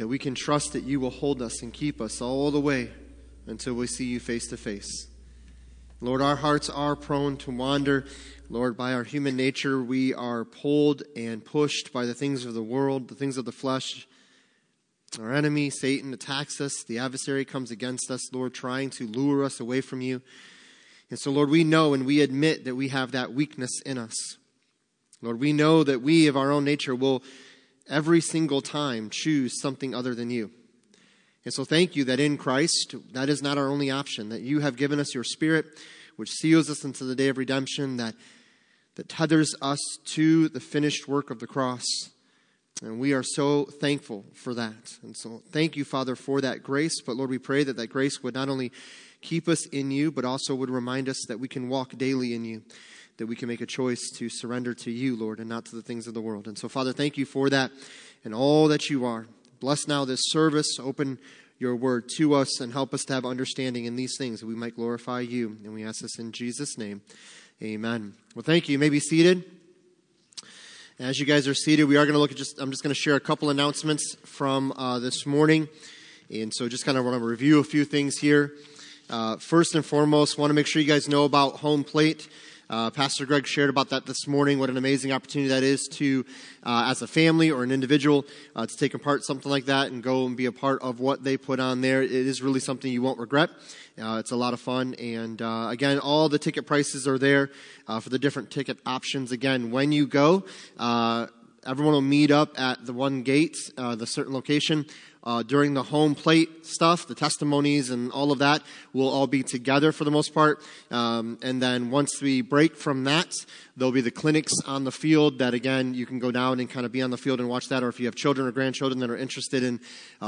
that we can trust that you will hold us and keep us all the way until we see you face to face. Lord, our hearts are prone to wander. Lord, by our human nature, we are pulled and pushed by the things of the world, the things of the flesh. Our enemy, Satan, attacks us. The adversary comes against us, Lord, trying to lure us away from you. And so, Lord, we know and we admit that we have that weakness in us. Lord, we know that we of our own nature will every single time choose something other than you. And so thank you that in Christ, that is not our only option, that you have given us your Spirit, which seals us until the day of redemption, that tethers us to the finished work of the cross. And we are so thankful for that. And so thank you, Father, for that grace. But Lord, we pray that grace would not only keep us in you, but also would remind us that we can walk daily in you, that we can make a choice to surrender to you, Lord, and not to the things of the world. And so, Father, thank you for that and all that you are. Bless now this service, open your word to us, and help us to have understanding in these things that we might glorify you. And we ask this in Jesus' name. Amen. Well, thank you. You may be seated. As you guys are seated, we are going to look at I'm just going to share a couple announcements from this morning. And so just kind of want to review a few things here. First and foremost, want to make sure you guys know about Home Plate. Pastor Greg shared about that this morning, what an amazing opportunity that is to, as a family or an individual, to take apart something like that and go and be a part of what they put on there. It is really something you won't regret. It's a lot of fun. And again, all the ticket prices are there for the different ticket options. Again, when you go, everyone will meet up at the one gate, the certain location. During the Home Plate stuff, the testimonies and all of that, we'll all be together for the most part. And then once we break from that, there'll be the clinics on the field that, again, you can go down and kind of be on the field and watch that. Or if you have children or grandchildren that are interested in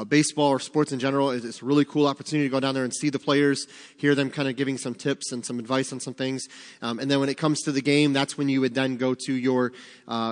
baseball or sports in general, it's a really cool opportunity to go down there and see the players, hear them kind of giving some tips and some advice on some things. And then when it comes to the game, that's when you would then go to your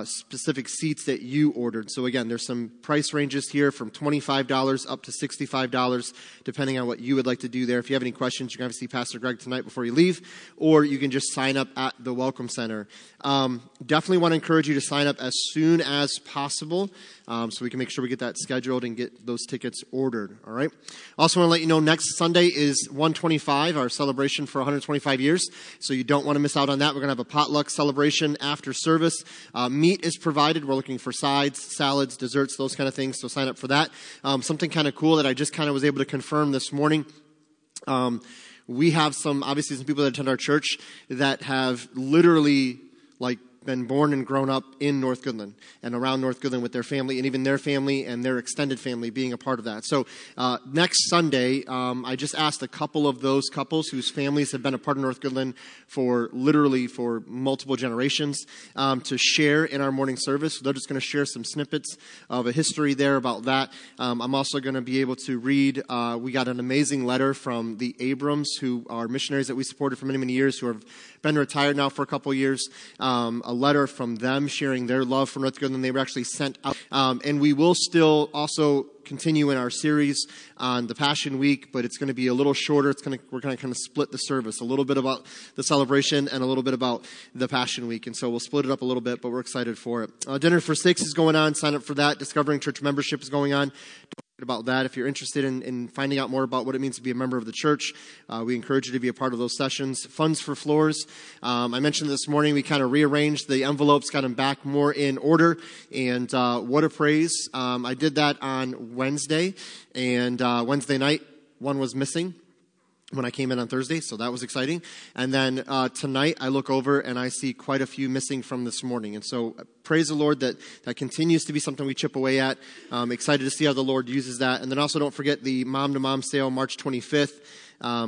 specific seats that you ordered. So, again, there's some price ranges here from $25 up to $65, depending on what you would like to do there. If you have any questions, you're going to see Pastor Greg tonight before you leave, or you can just sign up at the Welcome Center. Definitely want to encourage you to sign up as soon as possible so we can make sure we get that scheduled and get those tickets ordered, all right? Also want to let you know next Sunday is 125, our celebration for 125 years, so you don't want to miss out on that. We're going to have a potluck celebration after service. Meat is provided. We're looking for sides, salads, desserts, those kind of things, so sign up for that. Something kind of cool that I just kind of was able to confirm this morning. We have some people that attend our church that have literally been born and grown up in North Goodland and around North Goodland with their family and even their family and their extended family being a part of that. So next Sunday, I just asked a couple of those couples whose families have been a part of North Goodland for multiple generations to share in our morning service. They're just going to share some snippets of a history there about that. I'm also going to be able to read, we got an amazing letter from the Abrams, who are missionaries that we supported for many, many years, who have been retired now for a couple years. A letter from them sharing their love for North Goodland. They were actually sent out. And we will still also continue in our series on the Passion Week, but it's going to be a little shorter. We're going to kind of split the service, a little bit about the celebration and a little bit about the Passion Week. And so we'll split it up a little bit, but we're excited for it. Dinner for Six is going on. Sign up for that. Discovering Church Membership is going on. Don't forget about that. If you're interested in finding out more about what it means to be a member of the church, we encourage you to be a part of those sessions. Funds for Floors. I mentioned this morning we kind of rearranged the envelopes, got them back more in order. And what a praise. I did that on Wednesday, and Wednesday night, one was missing when I came in on Thursday, so that was exciting. And then tonight, I look over and I see quite a few missing from this morning. And so praise the Lord that continues to be something we chip away at. Excited to see how the Lord uses that. And then also don't forget the Mom to Mom sale, March 25th.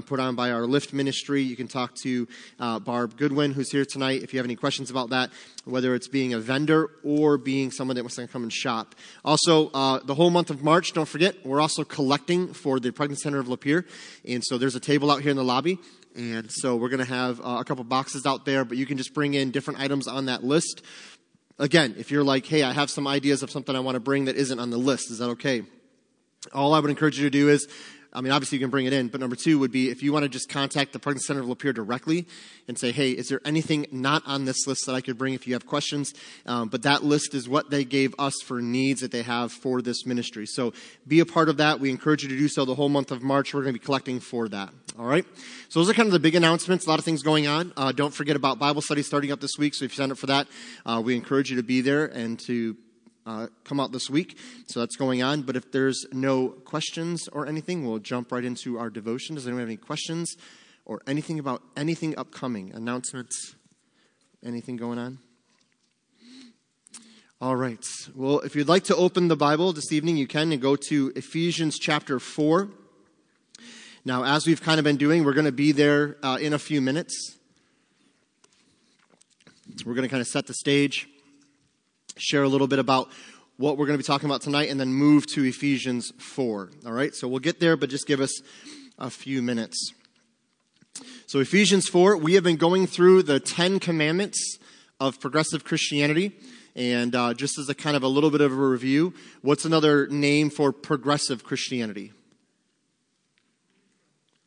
Put on by our Lift ministry. You can talk to Barb Goodwin, who's here tonight, if you have any questions about that, whether it's being a vendor or being someone that wants to come and shop. Also, the whole month of March, don't forget, we're also collecting for the Pregnancy Center of Lapeer. And so there's a table out here in the lobby. And so we're going to have a couple boxes out there, but you can just bring in different items on that list. Again, if you're like, hey, I have some ideas of something I want to bring that isn't on the list, is that okay? All I would encourage you to do is I mean, obviously you can bring it in, but number two would be if you want to just contact the Pregnancy Center of Lapeer directly and say, hey, is there anything not on this list that I could bring if you have questions? But that list is what they gave us for needs that they have for this ministry. So be a part of that. We encourage you to do so the whole month of March. We're going to be collecting for that. All right. So those are kind of the big announcements. A lot of things going on. Don't forget about Bible study starting up this week. So if you sign up for that, we encourage you to be there and to come out this week. So that's going on. But if there's no questions or anything, we'll jump right into our devotion. Does anyone have any questions or anything about anything upcoming? Announcements? Anything going on? All right. Well, if you'd like to open the Bible this evening, you can, and go to Ephesians chapter 4. Now, as we've kind of been doing, we're going to be there in a few minutes. We're going to kind of set the stage, share a little bit about what we're going to be talking about tonight, and then move to Ephesians 4. All right, so we'll get there, but just give us a few minutes. So Ephesians 4, we have been going through the 10 Commandments of Progressive Christianity. And just as a kind of a little bit of a review, what's another name for progressive Christianity?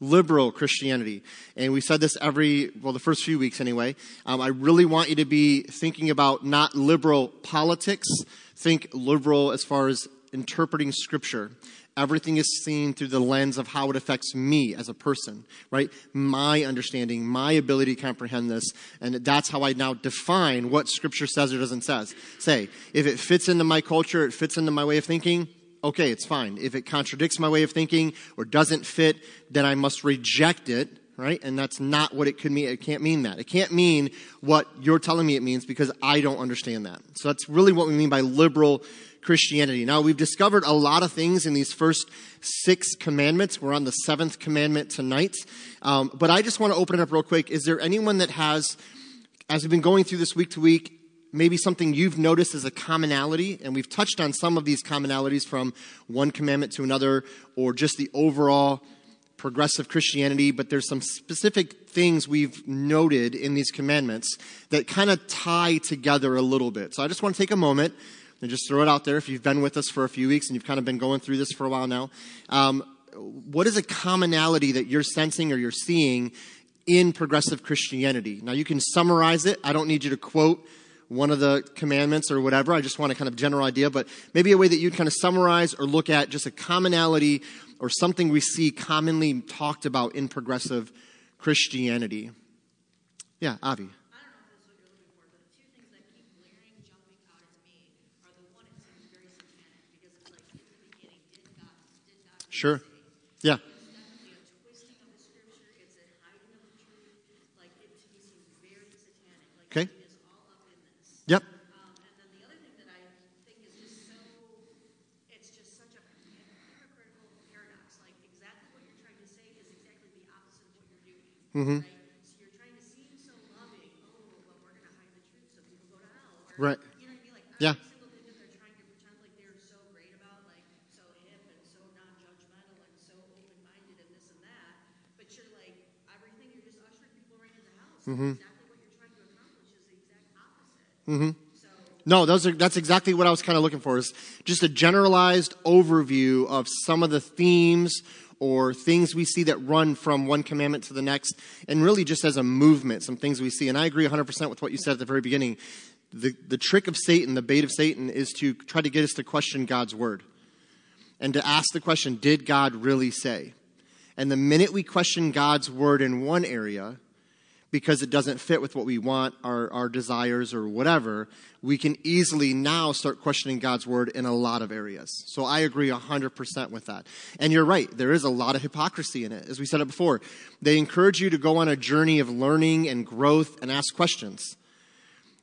Liberal Christianity. And we said this the first few weeks anyway. I really want you to be thinking about not liberal politics. Think liberal as far as interpreting Scripture. Everything is seen through the lens of how it affects me as a person, right? My understanding, my ability to comprehend this. And that's how I now define what Scripture says or doesn't say. If it fits into my culture, it fits into my way of thinking, okay, it's fine. If it contradicts my way of thinking or doesn't fit, then I must reject it, right? And that's not what it could mean. It can't mean that. It can't mean what you're telling me it means because I don't understand that. So that's really what we mean by liberal Christianity. Now, we've discovered a lot of things in these first 6 commandments. We're on the 7th commandment tonight. But I just want to open it up real quick. Is there anyone that has, as we've been going through this week to week, maybe something you've noticed as a commonality, and we've touched on some of these commonalities from one commandment to another, or just the overall progressive Christianity, but there's some specific things we've noted in these commandments that kind of tie together a little bit. So I just want to take a moment and just throw it out there. If you've been with us for a few weeks and you've kind of been going through this for a while now, what is a commonality that you're sensing or you're seeing in progressive Christianity? Now, you can summarize it. I don't need you to quote one of the commandments or whatever. I just want a kind of general idea, but maybe a way that you'd kind of summarize or look at just a commonality or something we see commonly talked about in progressive Christianity. Yeah, Avi. I don't know if that's what you're looking for, but the two things that keep glaring, jumping out at me are the one that seems very satanic, because it's like in the beginning, did God. Sure. Yeah. Yep. And then the other thing that I think is just so, it's just such a hypocritical paradox. Like, exactly what you're trying to say is exactly the opposite of what you're doing. Mm-hmm. Right? So you're trying to seem so loving. Oh, well, we're going to hide the truth so people go to hell. Or, right. You know what I mean? Like, every single thing that they're trying to pretend like they're so great about, like, so hip and so non-judgmental and so open-minded and this and that. But you're like, everything, you're just ushering people right into the house. Mm-hmm. Mm-hmm. No, that's exactly what I was kind of looking for, is just a generalized overview of some of the themes or things we see that run from one commandment to the next, and really just as a movement, some things we see. And I agree 100% with what you said at the very beginning. The trick of Satan, the bait of Satan, is to try to get us to question God's word and to ask the question, did God really say? And the minute we question God's word in one area, because it doesn't fit with what we want, our desires or whatever, we can easily now start questioning God's word in a lot of areas. So I agree 100% with that. And you're right, there is a lot of hypocrisy in it. As we said it before, they encourage you to go on a journey of learning and growth and ask questions.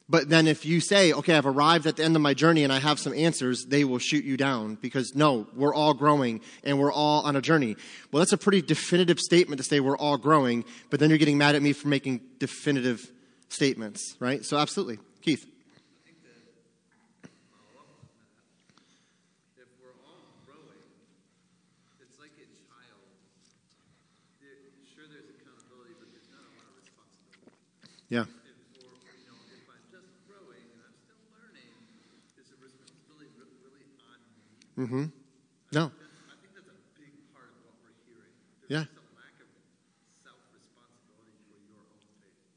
But then if you say, okay, I've arrived at the end of my journey and I have some answers, they will shoot you down because, no, we're all growing and we're all on a journey. Well, that's a pretty definitive statement to say we're all growing, but then you're getting mad at me for making definitive statements, right? So absolutely. Keith. I think that if we're all growing, it's like a child. Sure, there's accountability, but there's not a lot of responsibility. Yeah. Mm-hmm. No. I think that's a big part of what we're hearing Yeah.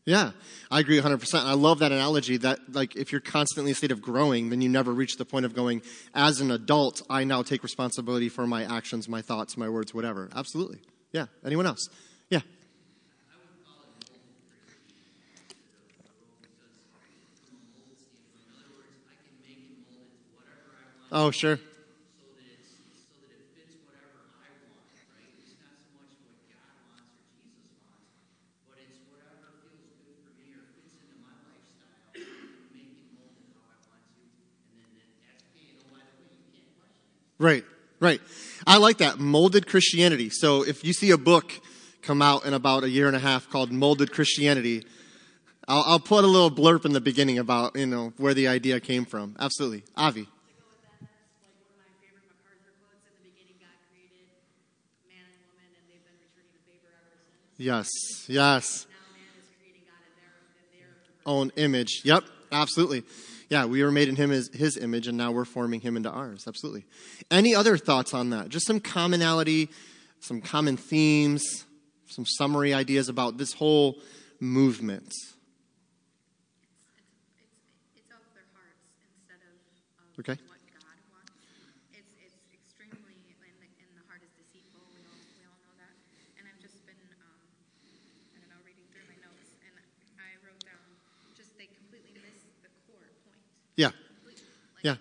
Yeah, I agree 100%. I love that analogy that, like, if you're constantly in a state of growing, then you never reach the point of going, as an adult, I now take responsibility for my actions, my thoughts, my words, whatever. Absolutely. Yeah. Anyone else? Yeah. Oh, sure. Right, right. I like that. Molded Christianity. So if you see a book come out in about a year and a half called Molded Christianity, I'll put a little blurb in the beginning about, you know, where the idea came from. Absolutely. Avi. Yes, yes. Now man is creating God in their own image. Yep, absolutely. Yeah, we were made in his image, and now we're forming him into ours. Absolutely. Any other thoughts on that? Just some commonality, some common themes, some summary ideas about this whole movement. It's of their hearts instead of okay. What God wants. It's extremely, and the heart is deceitful. We all know that. And I've just been, reading through my notes, and I wrote down just they completely missed the core point. Yeah. Completely. Like, yeah.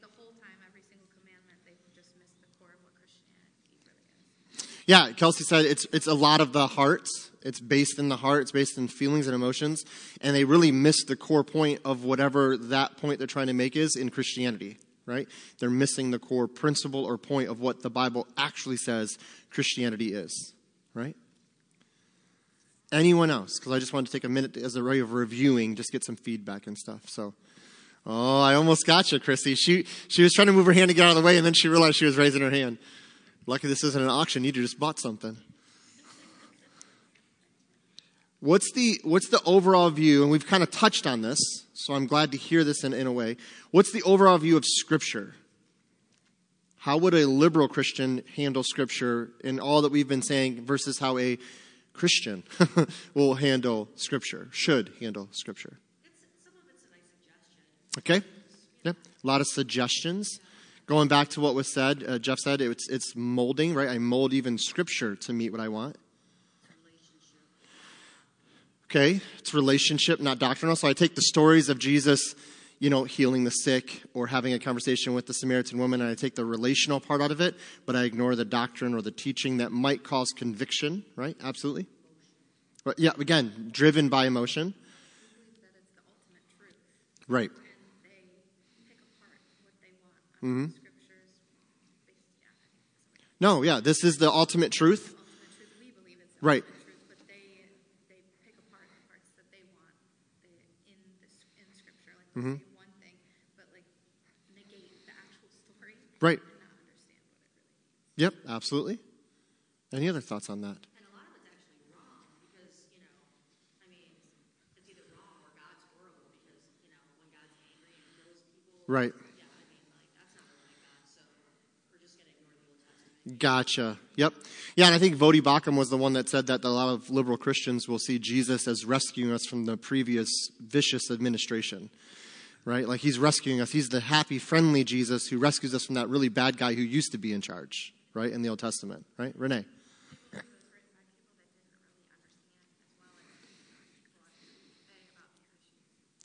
The whole time, every single commandment, they just missed the core of what Christianity really is. Yeah, Kelsey said it's a lot of the hearts. It's based in the heart. It's based in feelings and emotions. And they really miss the core point of whatever that point they're trying to make is in Christianity, right? They're missing the core principle or point of what the Bible actually says Christianity is, right? Anyone else? Because I just wanted to take a minute as a way of reviewing, just get some feedback and stuff. So, oh, I almost got you, Chrissy. She was trying to move her hand to get out of the way, and then she realized she was raising her hand. Lucky this isn't an auction. You just bought something. What's the overall view, and we've kind of touched on this, so I'm glad to hear this in a way. What's the overall view of Scripture? How would a liberal Christian handle Scripture in all that we've been saying versus how a Christian will handle Scripture, should handle Scripture? Some of it's a nice suggestion. Okay. Yeah. A lot of suggestions. Going back to what was said, Jeff said, it's molding, right? I mold even Scripture to meet what I want. Okay, it's relationship, not doctrinal. So I take the stories of Jesus, you know, healing the sick or having a conversation with the Samaritan woman, and I take the relational part out of it, but I ignore the doctrine or the teaching that might cause conviction, right? Absolutely. But yeah, again, driven by emotion. That it's the ultimate truth. Right. And they pick apart what they want. Mm-hmm. Scriptures. No, yeah, this is the ultimate truth. We believe it's the right. Mm-hmm. Say one thing, but like negate the actual story. Right. And not understand what it really means. Yep, absolutely. Any other thoughts on that? And a lot of it's actually wrong because, you know, I mean, it's either wrong or God's horrible because, you know, when God's angry and kills people. Right. Yeah, I mean, like, that's not really like God, so we're just going to ignore the Old Testament. Gotcha. Yep. Yeah, and I think Voddie Baucham was the one that said that a lot of liberal Christians will see Jesus as rescuing us from the previous vicious administration. Right? Like, he's rescuing us. He's the happy, friendly Jesus who rescues us from that really bad guy who used to be in charge, right, in the Old Testament. Right? Renee.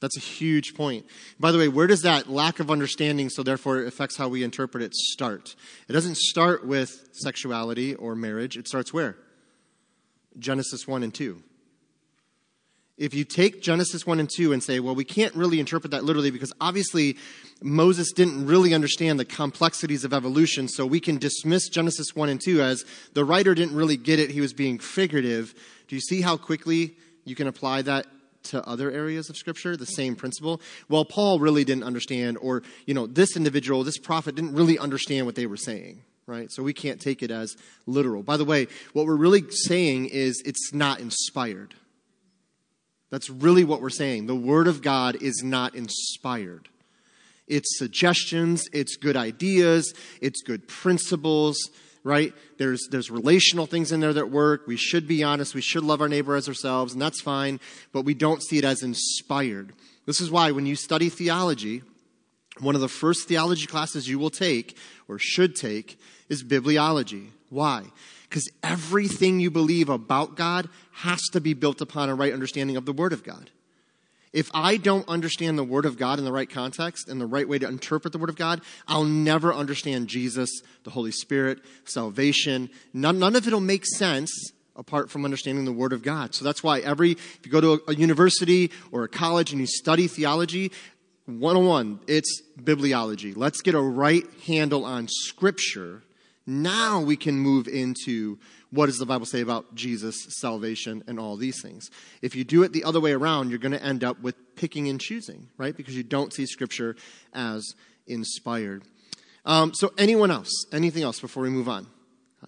That's a huge point. By the way, where does that lack of understanding, so therefore it affects how we interpret it, start? It doesn't start with sexuality or marriage. It starts where? Genesis 1 and 2. If you take Genesis 1 and 2 and say, well, we can't really interpret that literally because obviously Moses didn't really understand the complexities of evolution, so we can dismiss Genesis 1 and 2 as the writer didn't really get it. He was being figurative. Do you see how quickly you can apply that to other areas of Scripture, the same principle? Well, Paul really didn't understand, or, you know, this individual, this prophet didn't really understand what they were saying, right? So we can't take it as literal. By the way, what we're really saying is it's not inspired. That's really what we're saying. The Word of God is not inspired. It's suggestions, it's good ideas, it's good principles, right? There's relational things in there that work. We should be honest. We should love our neighbor as ourselves, and that's fine, but we don't see it as inspired. This is why when you study theology, one of the first theology classes you will take or should take is bibliology. Why? Because everything you believe about God has to be built upon a right understanding of the Word of God. If I don't understand the Word of God in the right context and the right way to interpret the Word of God, I'll never understand Jesus, the Holy Spirit, salvation. None of it will make sense apart from understanding the Word of God. So that's why if you go to a university or a college and you study theology, 101, it's bibliology. Let's get a right handle on Scripture. Now we can move into what does the Bible say about Jesus, salvation, and all these things. If you do it the other way around, you're going to end up with picking and choosing, right? Because you don't see Scripture as inspired. So anyone else? Anything else before we move on?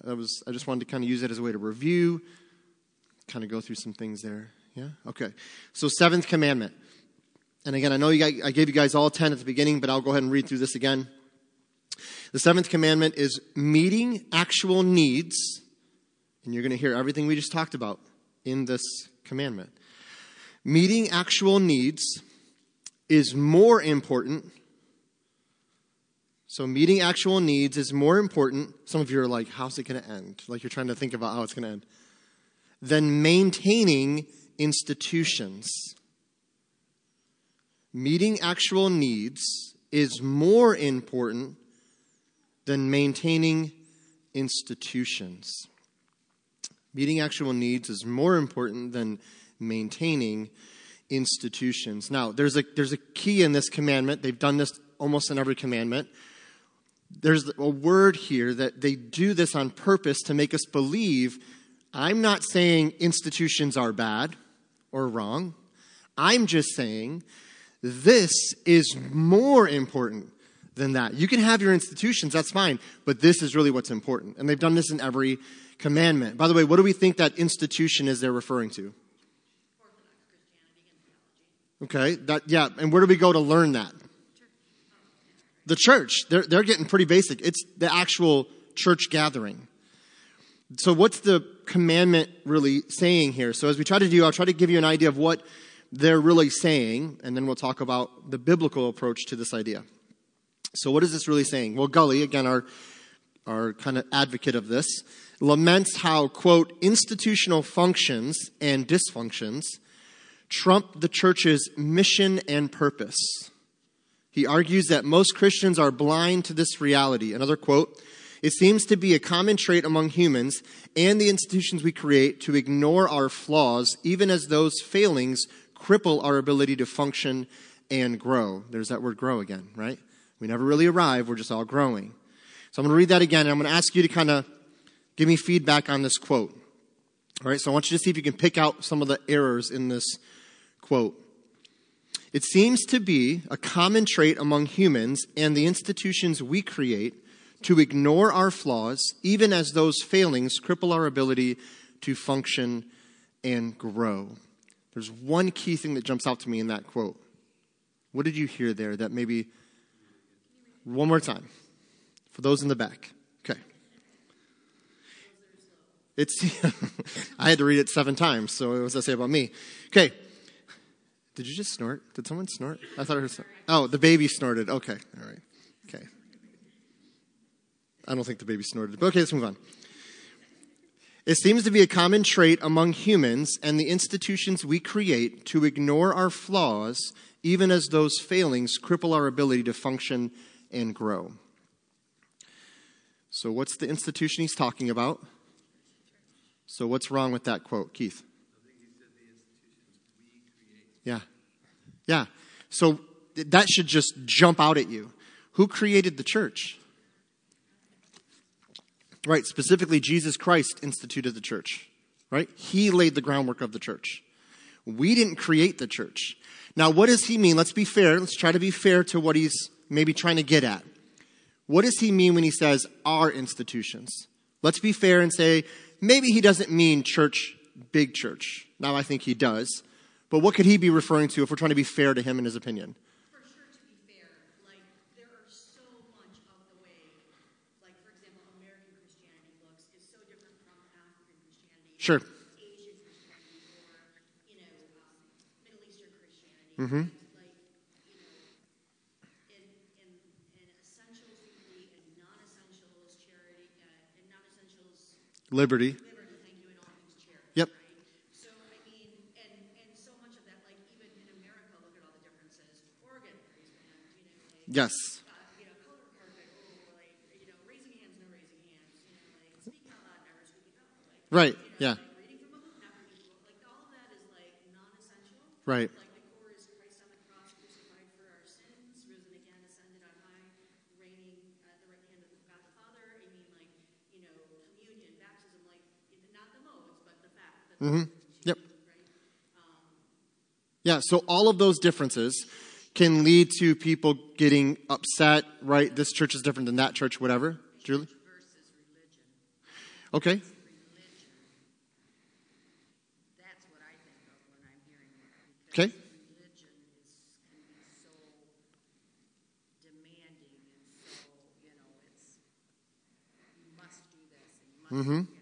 I just wanted to kind of use it as a way to review, kind of go through some things there. Yeah? Okay. So 7th commandment. And again, I know I gave you guys all 10 at the beginning, but I'll go ahead and read through this again. The 7th commandment is meeting actual needs, and you're going to hear everything we just talked about in this commandment. Meeting actual needs is more important. So meeting actual needs is more important. Some of you are like, how's it going to end? Like you're trying to think about how it's going to end. Than maintaining institutions. Meeting actual needs is more important than maintaining institutions. Meeting actual needs is more important than maintaining institutions. Now, there's a key in this commandment. They've done this almost in every commandment. There's a word here that they do this on purpose to make us believe. I'm not saying institutions are bad or wrong. I'm just saying this is more important than that. You can have your institutions, that's fine, but this is really what's important. And they've done this in every commandment. By the way, what do we think that institution is they're referring to? Orthodox Christianity and theology. Okay, and where do we go to learn that? The church. They're getting pretty basic. It's the actual church gathering. So what's the commandment really saying here? So as we try to do, I'll try to give you an idea of what they're really saying, and then we'll talk about the biblical approach to this idea. So what is this really saying? Well, Gully, again, our kind of advocate of this, laments how, quote, institutional functions and dysfunctions trump the church's mission and purpose. He argues that most Christians are blind to this reality. Another quote, it seems to be a common trait among humans and the institutions we create to ignore our flaws, even as those failings cripple our ability to function and grow. There's that word grow again, right? We never really arrive. We're just all growing. So I'm going to read that again, and I'm going to ask you to kind of give me feedback on this quote. All right, so I want you to see if you can pick out some of the errors in this quote. It seems to be a common trait among humans and the institutions we create to ignore our flaws, even as those failings cripple our ability to function and grow. There's one key thing that jumps out to me in that quote. What did you hear there that maybe... One more time, for those in the back. Okay. I had to read it 7 times, so what does that say about me? Okay. Did you just snort? Did someone snort? I thought I heard something. Oh, the baby snorted. Okay. All right. Okay. I don't think the baby snorted, but okay, let's move on. It seems to be a common trait among humans and the institutions we create to ignore our flaws, even as those failings cripple our ability to function and grow. So what's the institution he's talking about? So what's wrong with that quote, Keith? I think he said the institutions we create. Yeah. So that should just jump out at you. Who created the church? Right, specifically Jesus Christ instituted the church, right? He laid the groundwork of the church. We didn't create the church. Now, what does he mean? Let's be fair. Let's try to be fair to what he's maybe trying to get at. What does he mean when he says our institutions? Let's be fair and say maybe he doesn't mean church, big church. Now, I think he does. But what could he be referring to if we're trying to be fair to him in his opinion? For sure, to be fair, like there are so much of the way, like for example, American Christianity Sure. Mm-hmm. Liberty. Thank you, and all things charity. Yep. Right? So, I mean, and so much of that, like, even in America, look at all the differences. Oregon, raise your hand, you know. Like, yes. You know, color perfect, or, like, you know, raising hands, no raising hands. You know, like, speaking out loud, never speaking out loud. Like, right, you know, yeah. Like, reading from a book, not reading from a book. Like, all of that is, like, non-essential. Right. Like, the core is Christ on the cross, crucified for our sins, risen again, ascended on high, reigning at the right hand of God the Father. I mean, like, you know, communion, baptism. Mm-hmm. Yep. Yeah, so all of those differences can lead to people getting upset, right? This church is different than that church, whatever. Julie? Okay. That's what I think of when I'm hearing it. Okay. Religion can be so demanding and so, you know, it's you must do this and you must do this.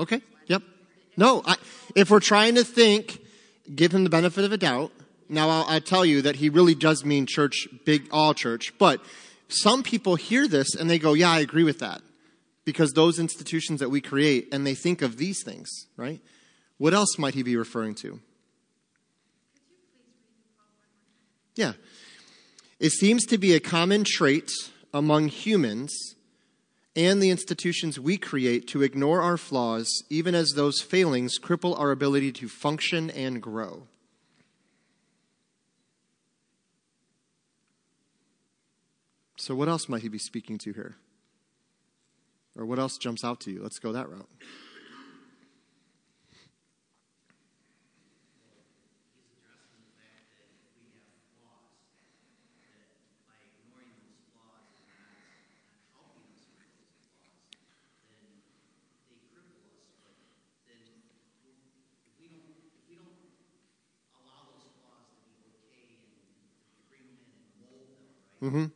Okay, yep. No, if we're trying to think, give him the benefit of a doubt. Now, I'll tell you that he really does mean church, big, all church. But some people hear this and they go, yeah, I agree with that. Because those institutions that we create, and they think of these things, right? What else might he be referring to? Yeah. It seems to be a common trait among humans and the institutions we create to ignore our flaws, even as those failings cripple our ability to function and grow. So what else might he be speaking to here? Or what else jumps out to you? Let's go that route. Mm-hmm. Then we can't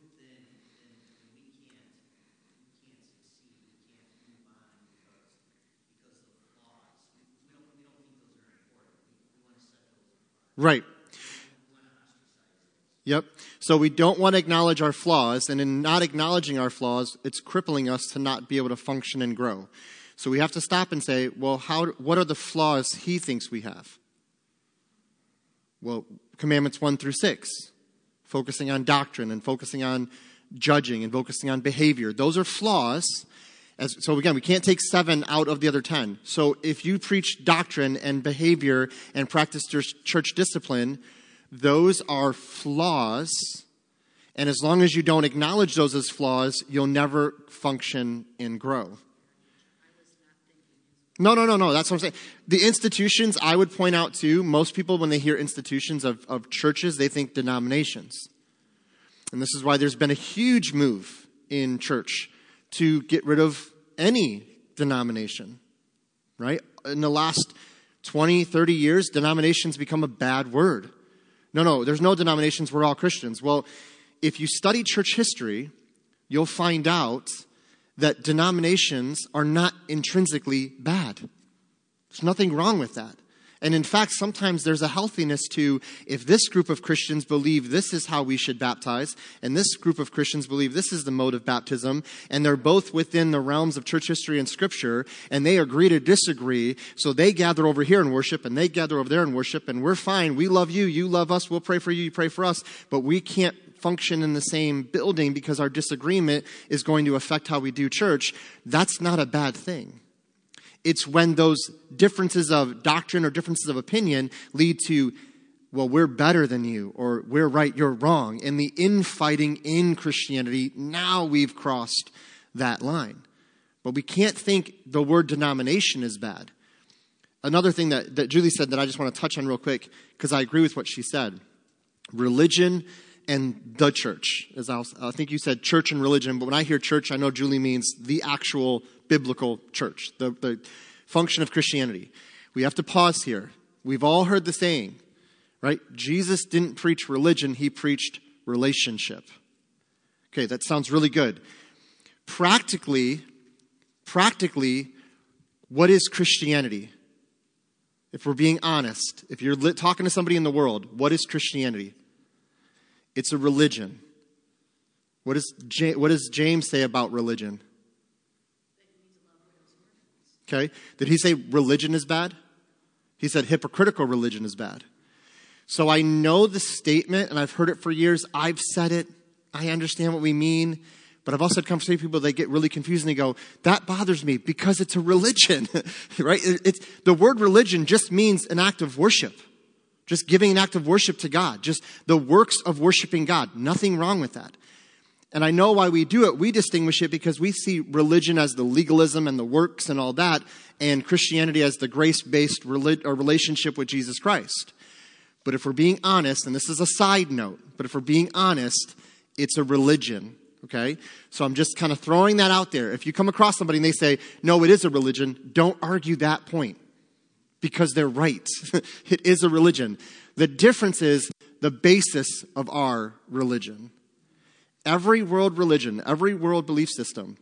succeed, we can't move on because of the flaws. We don't think those are important. We want to set those apart. Right. We want to ostracize those. Yep. So we don't want to acknowledge our flaws, and in not acknowledging our flaws, it's crippling us to not be able to function and grow. So we have to stop and say, well, what are the flaws he thinks we have? Well, commandments 1 through 6. Focusing on doctrine and focusing on judging and focusing on behavior. Those are flaws. So again, we can't take 7 out of the other 10. So if you preach doctrine and behavior and practice church discipline, those are flaws. And as long as you don't acknowledge those as flaws, you'll never function and grow. No. That's what I'm saying. The institutions, I would point out too, most people when they hear institutions of churches, they think denominations. And this is why there's been a huge move in church to get rid of any denomination, right? In the last 20, 30 years, denominations become a bad word. No, there's no denominations. We're all Christians. Well, if you study church history, you'll find out that denominations are not intrinsically bad. There's nothing wrong with that. And in fact, sometimes there's a healthiness to, if this group of Christians believe this is how we should baptize, and this group of Christians believe this is the mode of baptism, and they're both within the realms of church history and scripture, and they agree to disagree, so they gather over here and worship, and they gather over there and worship, and we're fine, we love you, you love us, we'll pray for you, you pray for us, but we can't function in the same building because our disagreement is going to affect how we do church. That's not a bad thing. It's when those differences of doctrine or differences of opinion lead to, well, we're better than you, or we're right, you're wrong. And the infighting in Christianity, now we've crossed that line. But we can't think the word denomination is bad. Another thing that Julie said that I just want to touch on real quick, because I agree with what she said. Religion and the church. As I think you said church and religion, but when I hear church, I know Julie means the actual biblical church, the function of Christianity. We have to pause here. We've all heard the saying, right? Jesus didn't preach religion, he preached relationship. Okay, that sounds really good. Practically, practically, what is Christianity? If we're being honest, if you're talking to somebody in the world, what is Christianity? It's a religion. What does James say about religion? Okay. Did he say religion is bad? He said hypocritical religion is bad. So I know the statement, and I've heard it for years. I've said it. I understand what we mean. But I've also had conversations with people, they get really confused and they go, that bothers me because it's a religion, right? It's the word religion just means an act of worship, just giving an act of worship to God, just the works of worshiping God. Nothing wrong with that. And I know why we do it. We distinguish it because we see religion as the legalism and the works and all that, and Christianity as the grace-based relationship with Jesus Christ. But if we're being honest, and this is a side note, but if we're being honest, it's a religion. Okay, so I'm just kind of throwing that out there. If you come across somebody and they say, no, it is a religion, don't argue that point because they're right. It is a religion. The difference is the basis of our religion. Every world religion, every world belief system,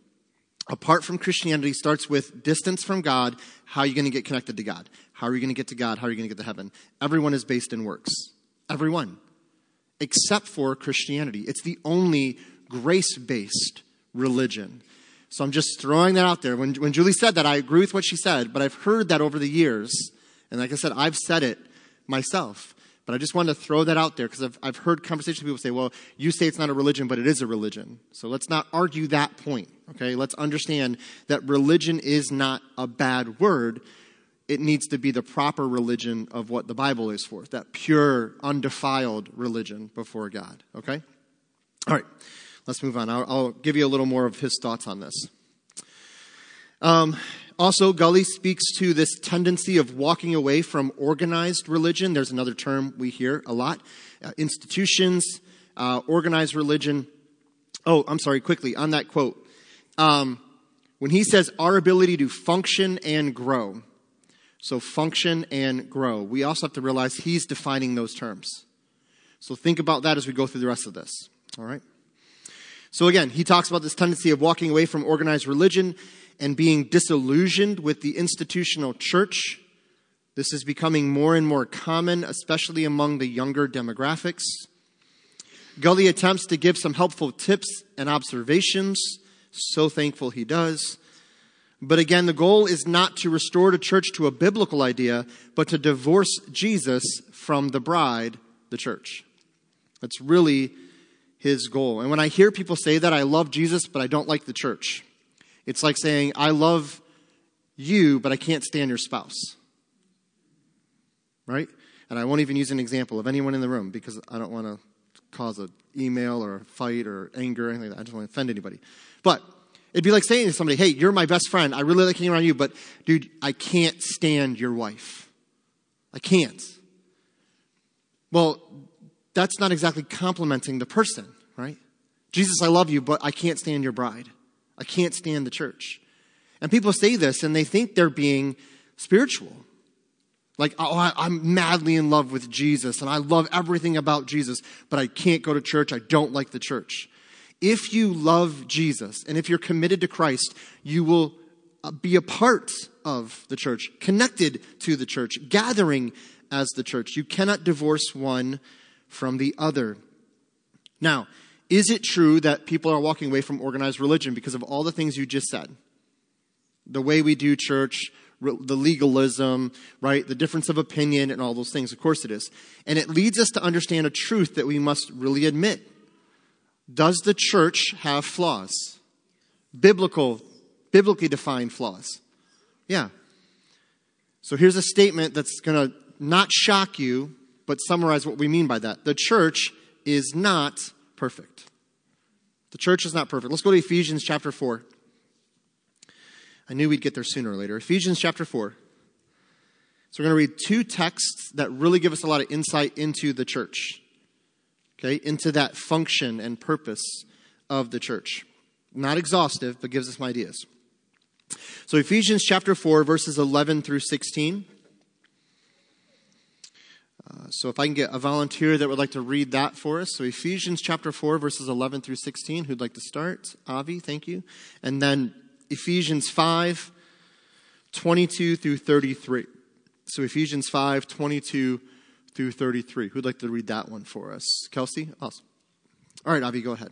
apart from Christianity, starts with distance from God. How are you going to get connected to God? How are you going to get to God? How are you going to get to heaven? Everyone is based in works. Everyone. Except for Christianity. It's the only grace-based religion. So I'm just throwing that out there. When Julie said that, I agree with what she said, but I've heard that over the years. And like I said, I've said it myself. But I just wanted to throw that out there because I've heard conversations with people say, well, you say it's not a religion, but it is a religion. So let's not argue that point, okay? Let's understand that religion is not a bad word. It needs to be the proper religion of what the Bible is for, that pure, undefiled religion before God, okay? All right. Let's move on. I'll give you a little more of his thoughts on this. Also, Gully speaks to this tendency of walking away from organized religion. There's another term we hear a lot. Institutions, organized religion. Oh, I'm sorry, quickly, on that quote. When he says our ability to function and grow. So function and grow. We also have to realize he's defining those terms. So think about that as we go through the rest of this. All right. So again, he talks about this tendency of walking away from organized religion and being disillusioned with the institutional church. This is becoming more and more common, especially among the younger demographics. Gully attempts to give some helpful tips and observations. So thankful he does. But again, the goal is not to restore the church to a biblical idea, but to divorce Jesus from the bride, the church. That's really his goal. And when I hear people say that, I love Jesus, but I don't like the church. It's like saying, I love you, but I can't stand your spouse. Right? And I won't even use an example of anyone in the room because I don't want to cause an email or a fight or anger or anything like that. I don't want to offend anybody. But it'd be like saying to somebody, hey, you're my best friend. I really like hanging around you, but dude, I can't stand your wife. I can't. Well, that's not exactly complimenting the person, right? Jesus, I love you, but I can't stand your bride. I can't stand the church. And people say this, and they think they're being spiritual. Like, oh, I'm madly in love with Jesus, and I love everything about Jesus, but I can't go to church. I don't like the church. If you love Jesus, and if you're committed to Christ, you will be a part of the church, connected to the church, gathering as the church. You cannot divorce one from the other. Now, is it true that people are walking away from organized religion because of all the things you just said? The way we do church, the legalism, right? The difference of opinion and all those things. Of course it is. And it leads us to understand a truth that we must really admit. Does the church have flaws? Biblically defined flaws. Yeah. So here's a statement that's going to not shock you, but summarize what we mean by that. The church is not perfect. The church is not perfect. Let's go to Ephesians chapter 4. I knew we'd get there sooner or later. Ephesians chapter 4. So we're going to read two texts that really give us a lot of insight into the church. Okay, into that function and purpose of the church. Not exhaustive, but gives us some ideas. So Ephesians chapter 4, verses 11 through 16. So if I can get a volunteer that would like to read that for us. So Ephesians chapter 4, verses 11 through 16. Who'd like to start? Avi, thank you. And then Ephesians 5, 22 through 33. So Ephesians 5, 22 through 33. Who'd like to read that one for us? Kelsey? Awesome. All right, Avi, go ahead.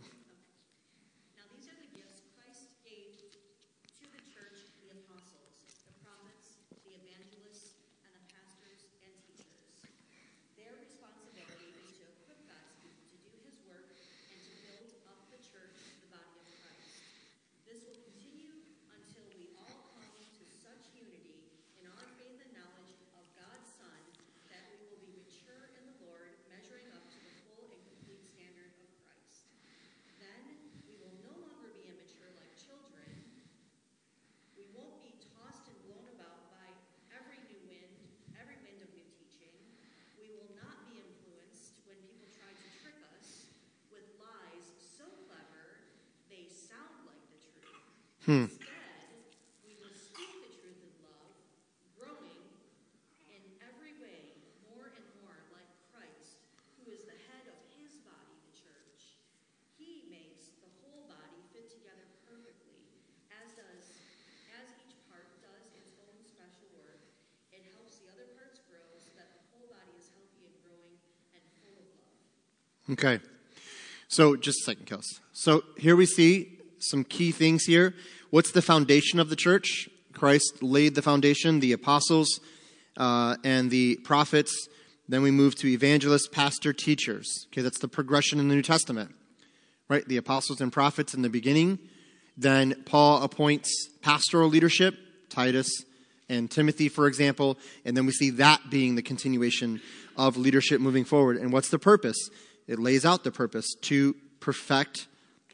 Now these are the gifts Christ gave to the church, the apostles, the prophets, the evangelists, and the pastors and teachers. Their responsibility is to equip God's people to do his work and to build up the church, the body of Christ. This will continue until we all come to such unity in our faith and knowledge of God's Son that we will be mature in the Lord, measuring up to the full and complete standard of Christ. Then we will no longer be immature like children. We won't be tossed and blown about by every wind of new teaching. We will not be influenced when people try to trick us with lies so clever they sound like the truth. Instead, we will speak the truth in love, growing in every way more and more like Christ, who is the head of his body, the church. He makes the whole body fit together perfectly, as each part does its own special work. It helps the other parts grow so that the whole body is healthy and growing and full of love. Okay. So just a second, Kels. So here we see some key things here. What's the foundation of the church? Christ laid the foundation, the apostles and the prophets. Then we move to evangelists, pastor, teachers. Okay, that's the progression in the New Testament. Right, the apostles and prophets in the beginning. Then Paul appoints pastoral leadership, Titus and Timothy, for example. And then we see that being the continuation of leadership moving forward. And what's the purpose? It lays out the purpose to perfect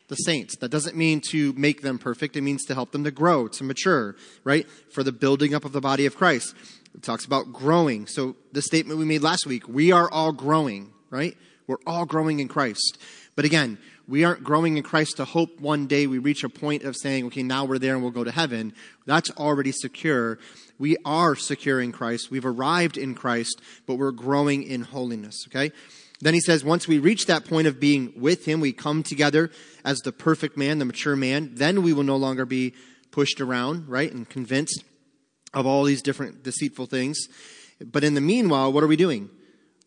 the saints. That doesn't mean to make them perfect. It means to help them to grow, to mature, right? For the building up of the body of Christ. It talks about growing. So the statement we made last week, we are all growing, right? We're all growing in Christ. But again, we aren't growing in Christ to hope one day we reach a point of saying, okay, now we're there and we'll go to heaven. That's already secure. We are secure in Christ. We've arrived in Christ, but we're growing in holiness, okay? Then he says, once we reach that point of being with him, we come together as the perfect man, the mature man. Then we will no longer be pushed around, right, and convinced of all these different deceitful things. But in the meanwhile, what are we doing?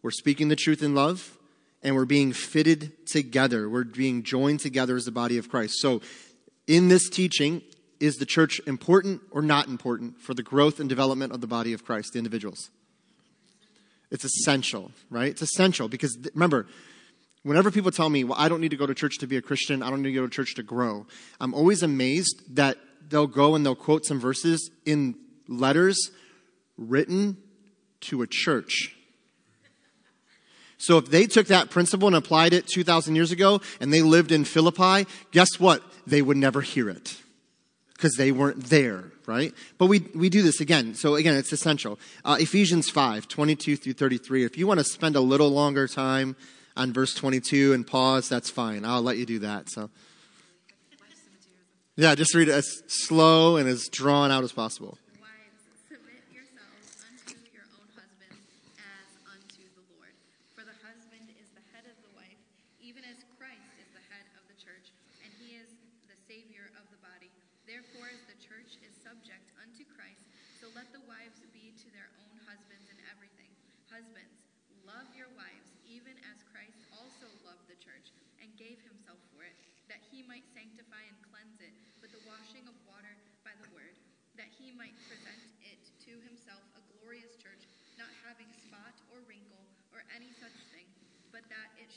We're speaking the truth in love. And we're being fitted together. We're being joined together as the body of Christ. So in this teaching, is the church important or not important for the growth and development of the body of Christ, the individuals? It's essential, right? It's essential because remember, whenever people tell me, well, I don't need to go to church to be a Christian. I don't need to go to church to grow. I'm always amazed that they'll go and they'll quote some verses in letters written to a church. So if they took that principle and applied it 2,000 years ago and they lived in Philippi, guess what? They would never hear it because they weren't there, right? But we do this again. So again, it's essential. Ephesians 5, 22 through 33. If you want to spend a little longer time on verse 22 and pause, that's fine. I'll let you do that. So yeah, just read it as slow and as drawn out as possible.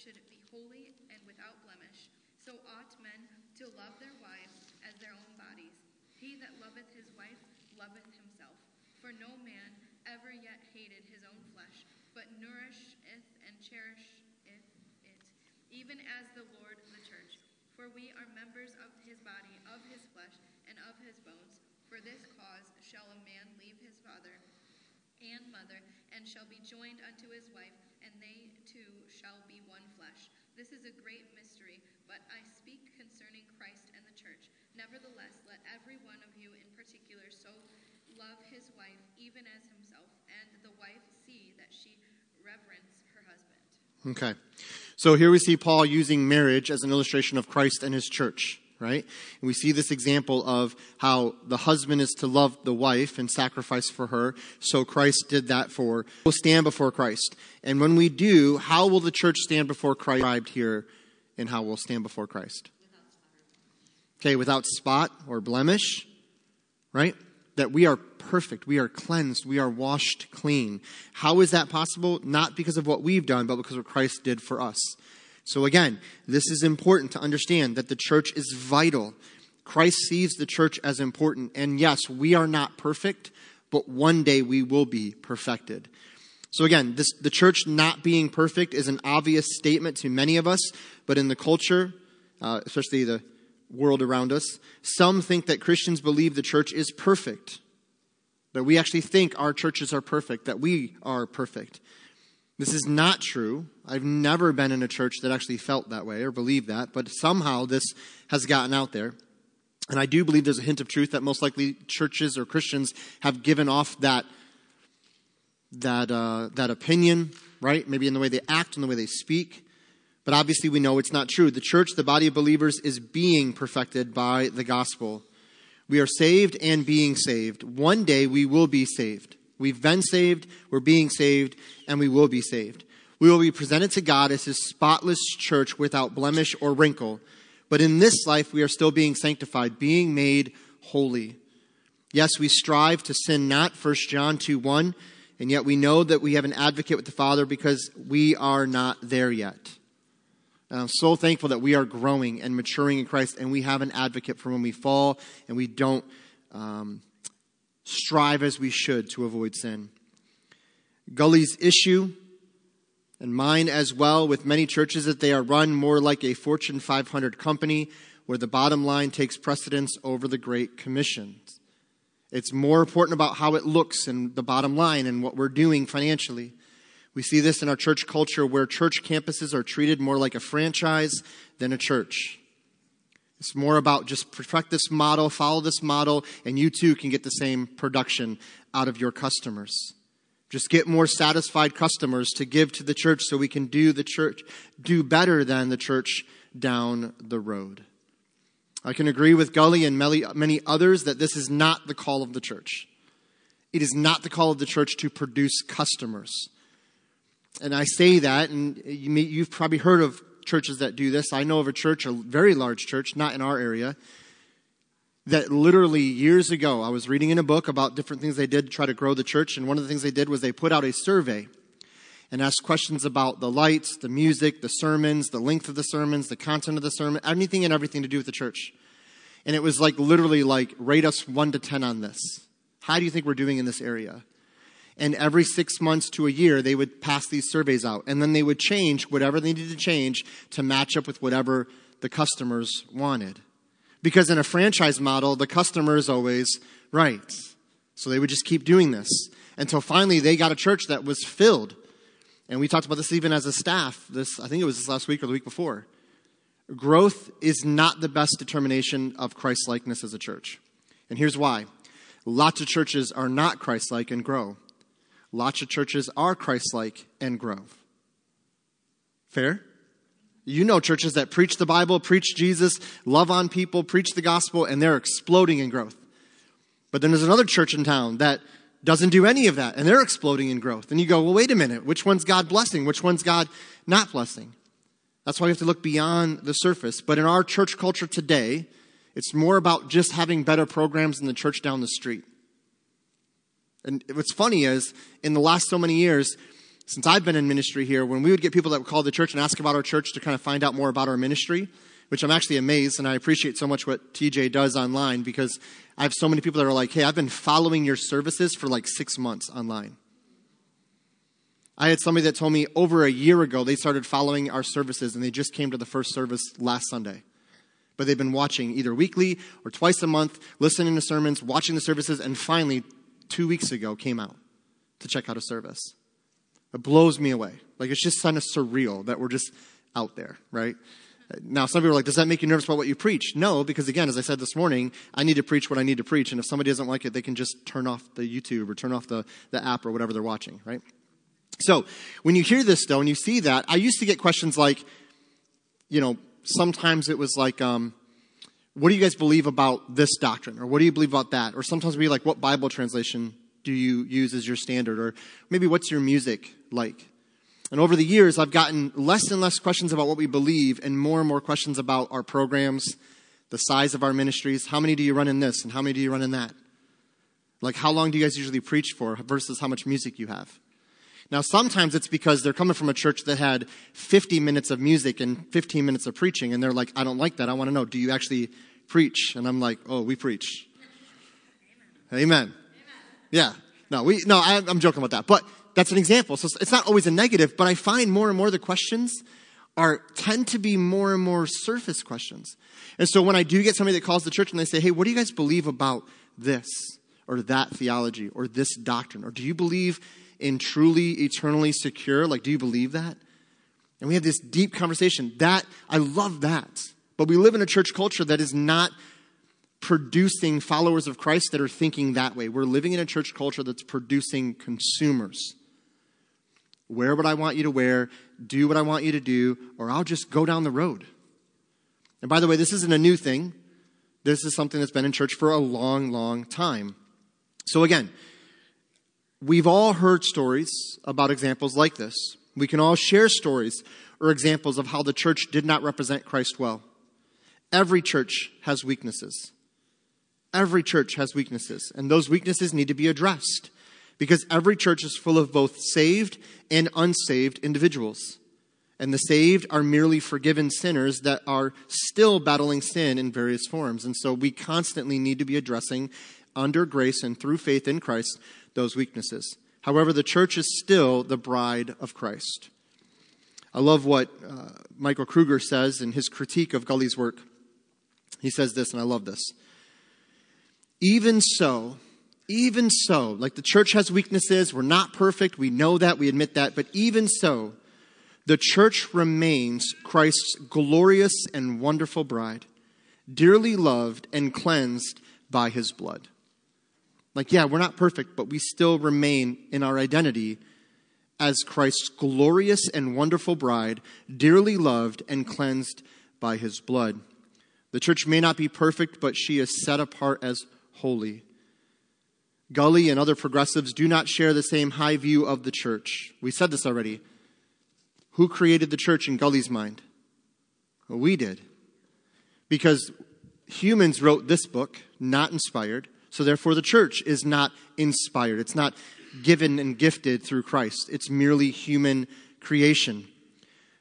Should it be holy and without blemish? So ought men to love their wives as their own bodies. He that loveth his wife loveth himself. For no man ever yet hated his own flesh, but nourisheth and cherisheth it, even as the Lord the church. For we are members of his body, of his flesh, and of his bones. For this cause shall a man leave his father and mother, and shall be joined unto his wife, and they two shall be one flesh. This is a great mystery, but I speak concerning Christ and the church. Nevertheless, let every one of you in particular so love his wife even as himself, and the wife see that she reverence her husband. Okay. So here we see Paul using marriage as an illustration of Christ and his church, right? And we see this example of how the husband is to love the wife and sacrifice for her. So Christ did that for, we'll stand before Christ. And when we do, how will the church stand before Christ here, and how we'll stand before Christ? Okay, without spot or blemish, right? That we are perfect. We are cleansed. We are washed clean. How is that possible? Not because of what we've done, but because of what Christ did for us. So again, this is important to understand that the church is vital. Christ sees the church as important. And yes, we are not perfect, but one day we will be perfected. So again, the church not being perfect is an obvious statement to many of us, but in the culture, especially the world around us, some think that Christians believe the church is perfect, that we actually think our churches are perfect, that we are perfect. This is not true. I've never been in a church that actually felt that way or believed that, but somehow this has gotten out there. And I do believe there's a hint of truth that most likely churches or Christians have given off that opinion, right? Maybe in the way they act, in the way they speak. But obviously we know it's not true. The church, the body of believers, is being perfected by the gospel. We are saved and being saved. One day we will be saved. We've been saved, we're being saved, and we will be saved. We will be presented to God as his spotless church without blemish or wrinkle. But in this life, we are still being sanctified, being made holy. Yes, we strive to sin not, First John 2:1, and yet we know that we have an advocate with the Father because we are not there yet. And I'm so thankful that we are growing and maturing in Christ, and we have an advocate for when we fall and we don't strive as we should to avoid sin. Gully's issue, and mine as well, with many churches, that they are run more like a Fortune 500 company where the bottom line takes precedence over the Great Commission. It's more important about how it looks and the bottom line and what we're doing financially. We see this in our church culture where church campuses are treated more like a franchise than a church. It's more about just perfect this model, follow this model, and you too can get the same production out of your customers. Just get more satisfied customers to give to the church so we can do better than the church down the road. I can agree with Gully and many others that this is not the call of the church. It is not the call of the church to produce customers. And I say that, and you've probably heard of churches that do this. I know of a church, a very large church, not in our area, that literally years ago, I was reading in a book about different things they did to try to grow the church. And one of the things they did was they put out a survey and asked questions about the lights, the music, the sermons, the length of the sermons, the content of the sermon, anything and everything to do with the church. And it was like literally like, rate us 1 to 10 on this. How do you think we're doing in this area? And every 6 months to a year, they would pass these surveys out. And then they would change whatever they needed to change to match up with whatever the customers wanted. Because in a franchise model, the customer is always right. So they would just keep doing this until finally they got a church that was filled. And we talked about this even as a staff. I think it was this last week or the week before. Growth is not the best determination of Christ-likeness as a church. And here's why. Lots of churches are not Christ-like and grow. Lots of churches are Christ-like and grow. Fair? You know churches that preach the Bible, preach Jesus, love on people, preach the gospel, and they're exploding in growth. But then there's another church in town that doesn't do any of that, and they're exploding in growth. And you go, well, wait a minute. Which one's God blessing? Which one's God not blessing? That's why we have to look beyond the surface. But in our church culture today, it's more about just having better programs than the church down the street. And what's funny is, in the last so many years, since I've been in ministry here, when we would get people that would call the church and ask about our church to kind of find out more about our ministry, which I'm actually amazed, and I appreciate so much what TJ does online, because I have so many people that are like, hey, I've been following your services for like 6 months online. I had somebody that told me over a year ago they started following our services, and they just came to the first service last Sunday. But they've been watching either weekly or twice a month, listening to sermons, watching the services, and finally 2 weeks ago came out to check out a service. It blows me away. Like, it's just kind of surreal that we're just out there, right? Now, some people are like, does that make you nervous about what you preach? No, because again, as I said this morning, I need to preach what I need to preach. And if somebody doesn't like it, they can just turn off the YouTube or turn off the app or whatever they're watching, right? So when you hear this, though, and you see that, I used to get questions like, sometimes it was like, what do you guys believe about this doctrine? Or what do you believe about that? Or sometimes we like, what Bible translation do you use as your standard? Or maybe what's your music like? And over the years, I've gotten less and less questions about what we believe and more questions about our programs, the size of our ministries. How many do you run in this and how many do you run in that? Like, how long do you guys usually preach for versus how much music you have? Now, sometimes it's because they're coming from a church that had 50 minutes of music and 15 minutes of preaching. And they're like, I don't like that. I want to know, do you actually preach? And I'm like, oh, we preach. Amen. Amen. Yeah. No, I'm joking about that. But that's an example. So it's not always a negative, but I find more and more the questions tend to be more and more surface questions. And so when I do get somebody that calls the church and they say, hey, what do you guys believe about this or that theology or this doctrine? Or do you believe in truly eternally secure? Like, do you believe that? And we have this deep conversation that I love that, but we live in a church culture that is not producing followers of Christ that are thinking that way. We're living in a church culture that's producing consumers. Wear what I want you to wear, do what I want you to do, or I'll just go down the road. And by the way, this isn't a new thing. This is something that's been in church for a long, long time. So again, we've all heard stories about examples like this. We can all share stories or examples of how the church did not represent Christ well. Every church has weaknesses. Every church has weaknesses, and those weaknesses need to be addressed because every church is full of both saved and unsaved individuals. And the saved are merely forgiven sinners that are still battling sin in various forms. And so we constantly need to be addressing, under grace and through faith in Christ, those weaknesses. However, the church is still the bride of Christ. I love what Michael Kruger says in his critique of Gully's work. He says this, and I love this. Even so, like, the church has weaknesses. We're not perfect. We know that. We admit that. But even so, the church remains Christ's glorious and wonderful bride, dearly loved and cleansed by his blood. Like, yeah, we're not perfect, but we still remain in our identity as Christ's glorious and wonderful bride, dearly loved and cleansed by his blood. The church may not be perfect, but she is set apart as holy. Gully and other progressives do not share the same high view of the church. We said this already. Who created the church in Gully's mind? Well, we did. Because humans wrote this book, not inspired. So therefore, the church is not inspired. It's not given and gifted through Christ. It's merely human creation.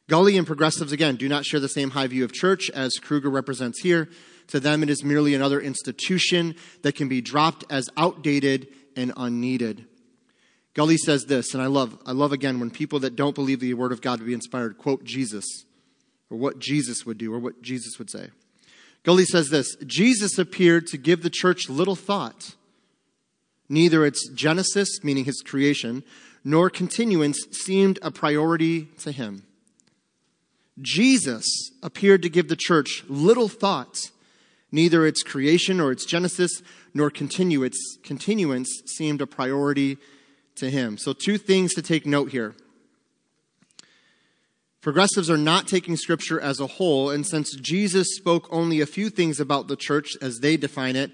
Gully and progressives, again, do not share the same high view of church as Kruger represents here. To them, it is merely another institution that can be dropped as outdated and unneeded. Gully says this, and I love again, when people that don't believe the word of God to be inspired quote Jesus, or what Jesus would do, or what Jesus would say. Gully says this: Jesus appeared to give the church little thought, neither its genesis, meaning his creation, nor continuance seemed a priority to him. Jesus appeared to give the church little thought, neither its creation or its genesis, nor continuance seemed a priority to him. So two things to take note here. Progressives are not taking Scripture as a whole, and since Jesus spoke only a few things about the church as they define it,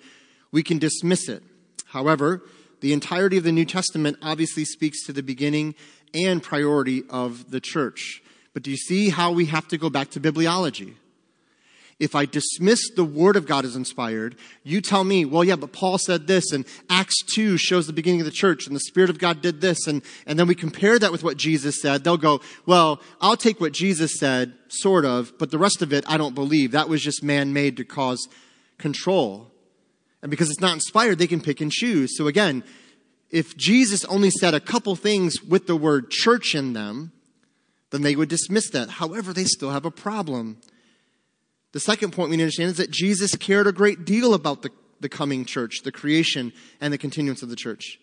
we can dismiss it. However, the entirety of the New Testament obviously speaks to the beginning and priority of the church. But do you see how we have to go back to bibliology? If I dismiss the Word of God as inspired, you tell me, well, yeah, but Paul said this, and Acts 2 shows the beginning of the church, and the Spirit of God did this, and then we compare that with what Jesus said. They'll go, well, I'll take what Jesus said, sort of, but the rest of it I don't believe. That was just man-made to cause control. And because it's not inspired, they can pick and choose. So again, if Jesus only said a couple things with the word church in them, then they would dismiss that. However, they still have a problem. The second point we need to understand is that Jesus cared a great deal about the coming church, the creation and the continuance of the church.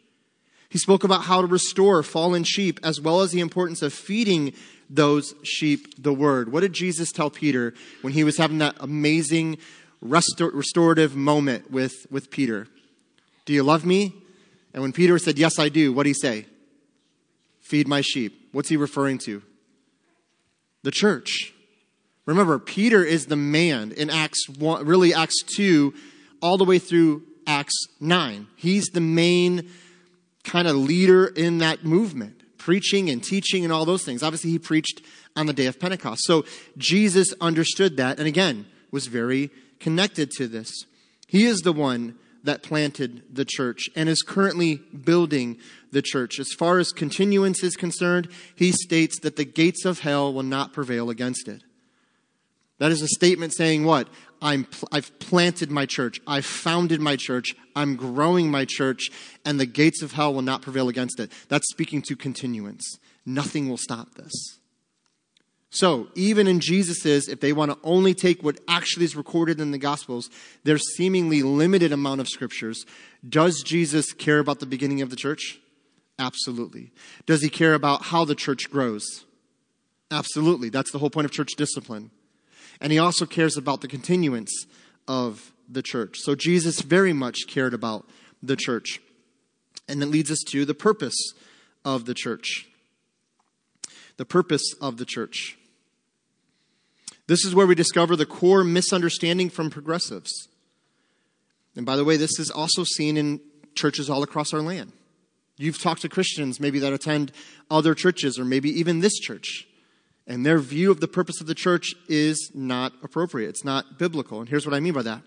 He spoke about how to restore fallen sheep, as well as the importance of feeding those sheep the word. What did Jesus tell Peter when he was having that amazing restorative moment with Peter? Do you love me? And when Peter said, yes, I do, what did he say? Feed my sheep. What's he referring to? The church. Remember, Peter is the man in Acts 1, really Acts 2, all the way through Acts 9. He's the main kind of leader in that movement, preaching and teaching and all those things. Obviously, he preached on the day of Pentecost. So Jesus understood that and, again, was very connected to this. He is the one that planted the church and is currently building the church. As far as continuance is concerned, he states that the gates of hell will not prevail against it. That is a statement saying what? I've planted my church. I've founded my church. I'm growing my church. And the gates of hell will not prevail against it. That's speaking to continuance. Nothing will stop this. So even in Jesus's, if they want to only take what actually is recorded in the Gospels, their seemingly limited amount of scriptures, does Jesus care about the beginning of the church? Absolutely. Does he care about how the church grows? Absolutely. That's the whole point of church discipline. And he also cares about the continuance of the church. So Jesus very much cared about the church. And that leads us to the purpose of the church. The purpose of the church. This is where we discover the core misunderstanding from progressives. And by the way, this is also seen in churches all across our land. You've talked to Christians maybe that attend other churches or maybe even this church. And their view of the purpose of the church is not appropriate. It's not biblical. And here's what I mean by that.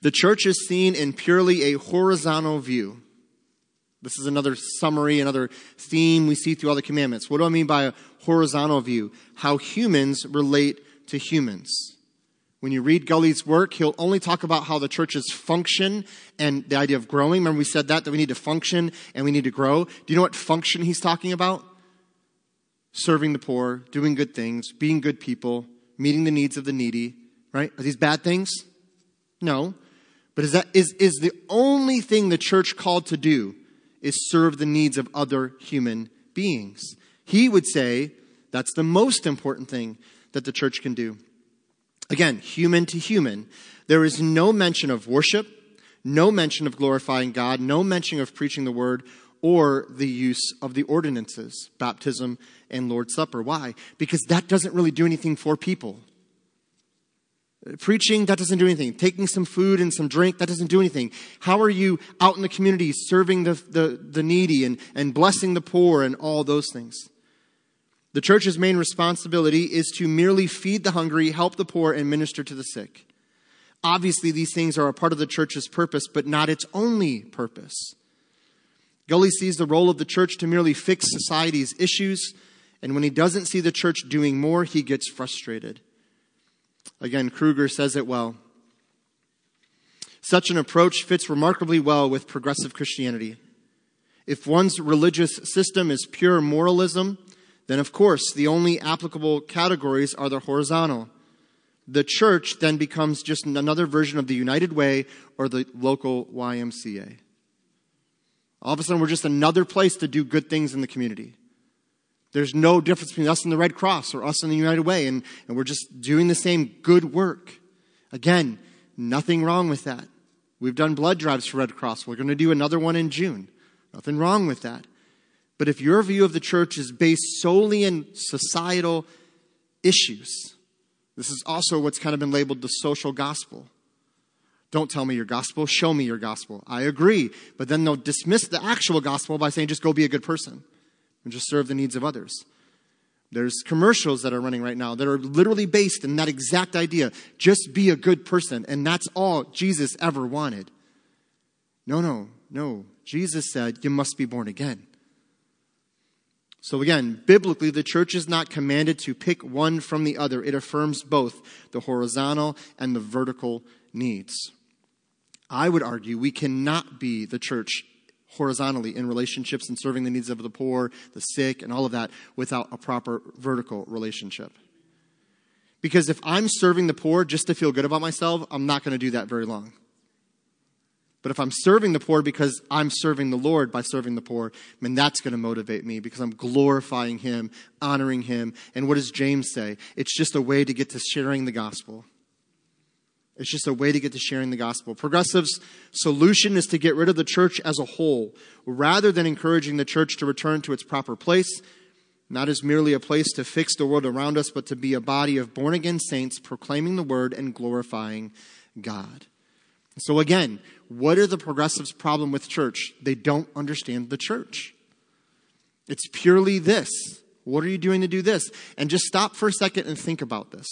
The church is seen in purely a horizontal view. This is another summary, another theme we see through all the commandments. What do I mean by a horizontal view? How humans relate to humans. When you read Gully's work, he'll only talk about how the churches function and the idea of growing. Remember we said that we need to function and we need to grow. Do you know what function he's talking about? Serving the poor, doing good things, being good people, meeting the needs of the needy, right? Are these bad things? No. But is the only thing the church called to do is serve the needs of other human beings? He would say that's the most important thing that the church can do. Again, human to human. There is no mention of worship, no mention of glorifying God, no mention of preaching the word, or the use of the ordinances, baptism and Lord's Supper. Why? Because that doesn't really do anything for people. Preaching, that doesn't do anything. Taking some food and some drink, that doesn't do anything. How are you out in the community serving the needy and blessing the poor and all those things? The church's main responsibility is to merely feed the hungry, help the poor, and minister to the sick. Obviously, these things are a part of the church's purpose, but not its only purpose. Gully sees the role of the church to merely fix society's issues, and when he doesn't see the church doing more, he gets frustrated. Again, Kruger says it well. Such an approach fits remarkably well with progressive Christianity. If one's religious system is pure moralism, then of course the only applicable categories are the horizontal. The church then becomes just another version of the United Way or the local YMCA. All of a sudden, we're just another place to do good things in the community. There's no difference between us and the Red Cross or us and the United Way, and we're just doing the same good work. Again, nothing wrong with that. We've done blood drives for Red Cross. We're going to do another one in June. Nothing wrong with that. But if your view of the church is based solely in societal issues, this is also what's kind of been labeled the social gospel. Don't tell me your gospel. Show me your gospel. I agree. But then they'll dismiss the actual gospel by saying, just go be a good person and just serve the needs of others. There's commercials that are running right now that are literally based in that exact idea. Just be a good person. And that's all Jesus ever wanted. No. Jesus said, you must be born again. So again, biblically, the church is not commanded to pick one from the other. It affirms both the horizontal and the vertical needs. I would argue we cannot be the church horizontally in relationships and serving the needs of the poor, the sick, and all of that without a proper vertical relationship. Because if I'm serving the poor just to feel good about myself, I'm not going to do that very long. But if I'm serving the poor because I'm serving the Lord by serving the poor, then that's going to motivate me because I'm glorifying him, honoring him. And what does James say? It's just a way to get to sharing the gospel. It's just a way to get to sharing the gospel. Progressives' solution is to get rid of the church as a whole, rather than encouraging the church to return to its proper place. not as merely a place to fix the world around us, but to be a body of born-again saints proclaiming the word and glorifying God. So again, what are the progressives' problem with church? They don't understand the church. It's purely this. What are you doing to do this? And just stop for a second and think about this.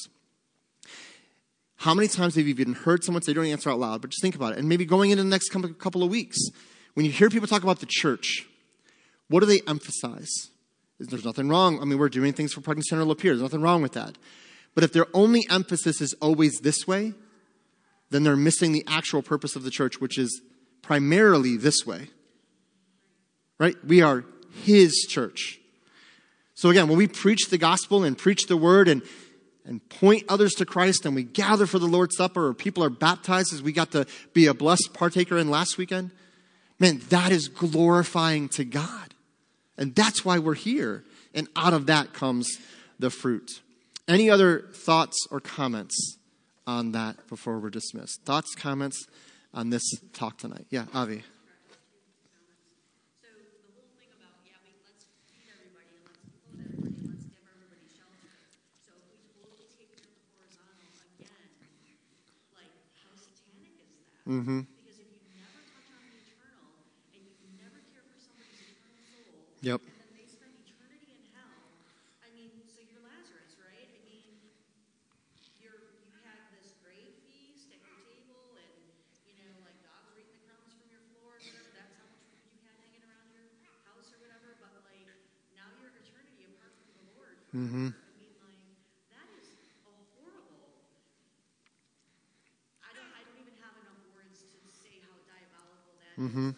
How many times have you even heard someone say, don't answer out loud, but just think about it. And maybe going into the next couple of weeks, when you hear people talk about the church, what do they emphasize? There's nothing wrong. I mean, we're doing things for Pregnancy Center of Lapeer. There's nothing wrong with that. But if their only emphasis is always this way, then they're missing the actual purpose of the church, which is primarily this way. Right? We are his church. So again, when we preach the gospel and preach the word and point others to Christ and we gather for the Lord's Supper or people are baptized as we got to be a blessed partaker in last weekend, man, that is glorifying to God. And that's why we're here. And out of that comes the fruit. Any other thoughts or comments on that before we're dismissed? Thoughts, comments on this talk tonight? Yeah, Avi. Mm-hmm. Because if you never touch on the eternal and you never care for somebody's eternal soul, yep. And then they spend eternity in hell, I mean, so you're Lazarus, right? I mean, you had this great feast at your table and, you know, like dogs were eating the crumbs from your floor, or whatever, that's how much food you had hanging around your house or whatever, but like, now you're in eternity apart from the Lord. Mm-hmm. Mm-hmm. Like,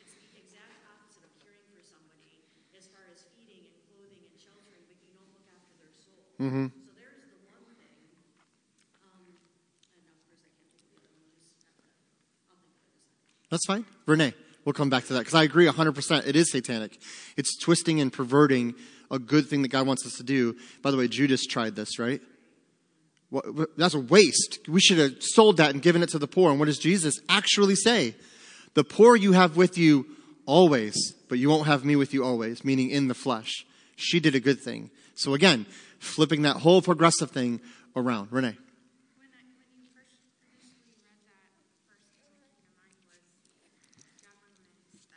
it's the exact opposite of caring for somebody as far as feeding and clothing and sheltering, but you don't look after their soul. Mm-hmm. So there's the one thing. And of course, I can't do that. I'll think about this. That's fine. Renee, we'll come back to that because I agree 100%. It is satanic. It's twisting and perverting a good thing that God wants us to do. By the way, Judas tried this, right? Well, that's a waste. We should have sold that and given it to the poor. And what does Jesus actually say? The poor you have with you always, but you won't have me with you always, meaning in the flesh. She did a good thing. So again, flipping that whole progressive thing around. Renee. When you first initially read that, the first thing that came to mind was governments that want to meet the needs.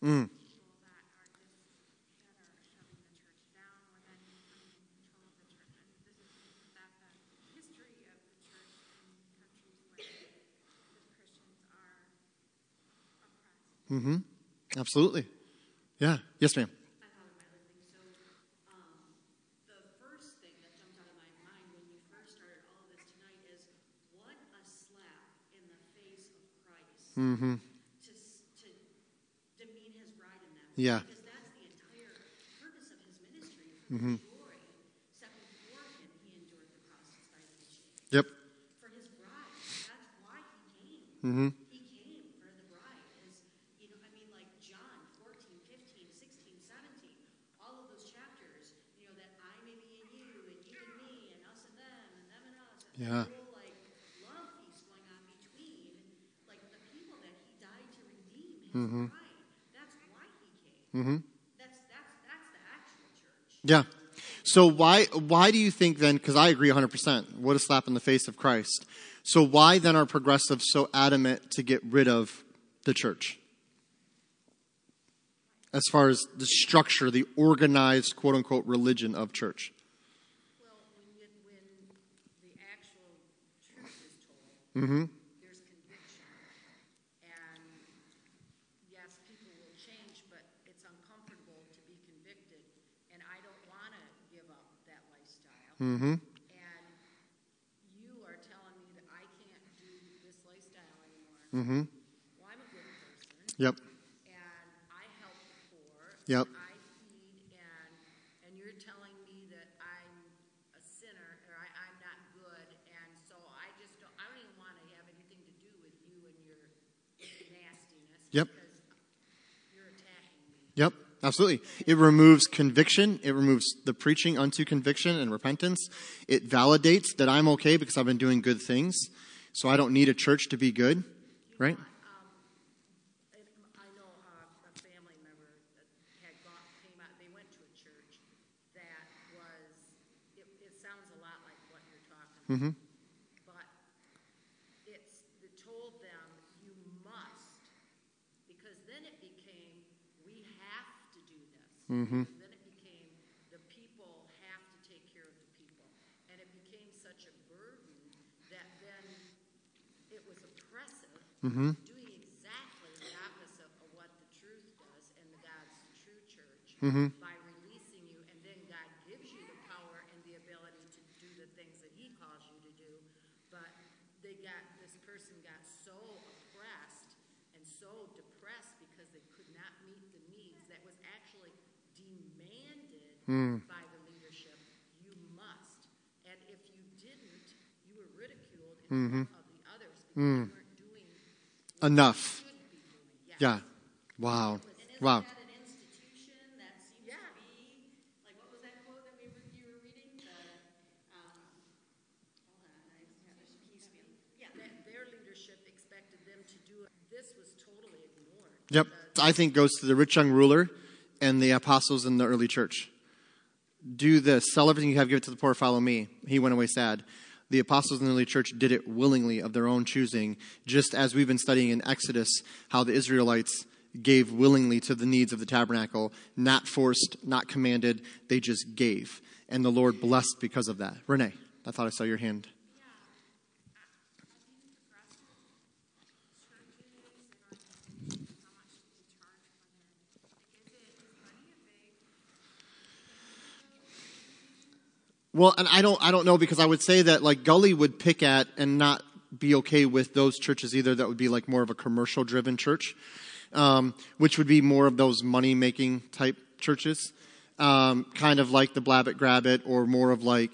Mm. People that are shutting the church down or that are in control of the church. And this is the history of the church in countries where Mm-hmm. Absolutely. Yeah. Yes, ma'am. Mm-hmm. To demean his bride in that way. Yeah. Because that's the entire purpose of his ministry. Mm-hmm. Yep. For his bride. That's why he came. Mm-hmm. Yeah. Like love peace going on between like the people that he died to redeem his mm-hmm. bride. That's why he came. Mm-hmm. That's the actual church. Yeah. So why do you think then, because I agree 100%, what a slap in the face of Christ. So why then are progressives so adamant to get rid of the church? As far as the structure, the organized quote unquote religion of church. Mm-hmm. There's conviction. And yes, people will change, but it's uncomfortable to be convicted. And I don't want to give up that lifestyle. Mm-hmm. And you are telling me that I can't do this lifestyle anymore. Mm-hmm. Well, I'm a good person. Yep. And I help the poor. Yep. And I feed. And you're telling me that I'm a sinner or I'm not good. And so I don't even want to have anything to do with you and your nastiness. Yep. Because you're attacking me. Yep, absolutely. It removes conviction. It removes the preaching unto conviction and repentance. It validates that I'm okay because I've been doing good things. So I don't need a church to be good, right? I know a family member that had gone Mm-hmm. But it's it told them you must, because then it became we have to do this. Mm-hmm. Then it became the people have to take care of the people, and it became such a burden that then it was oppressive. Mm-hmm. Doing exactly the opposite of what the truth does and the God's true church. Mm-hmm. Mm. By the leadership, you must. And if you didn't, you were ridiculed in front of the others because you weren't doing enough. Yes. Yeah. Wow. Wow. That an institution that seems to be, like, what was that quote that you were reading? That their leadership expected them to do it. This was totally ignored. Yep. I think goes to the rich young ruler and the apostles in the early church. Do this. Sell everything you have, give it to the poor, follow me. He went away sad. The apostles in the early church did it willingly of their own choosing, just as we've been studying in Exodus, how the Israelites gave willingly to the needs of the tabernacle, not forced, not commanded. They just gave. And the Lord blessed because of that. Renee, I thought I saw your hand. Well, and I don't know, because I would say that, like, Gully would pick at and not be okay with those churches either. That would be like more of a commercial-driven church, which would be more of those money-making type churches, kind of like the Blab It, Grab It, or more of like.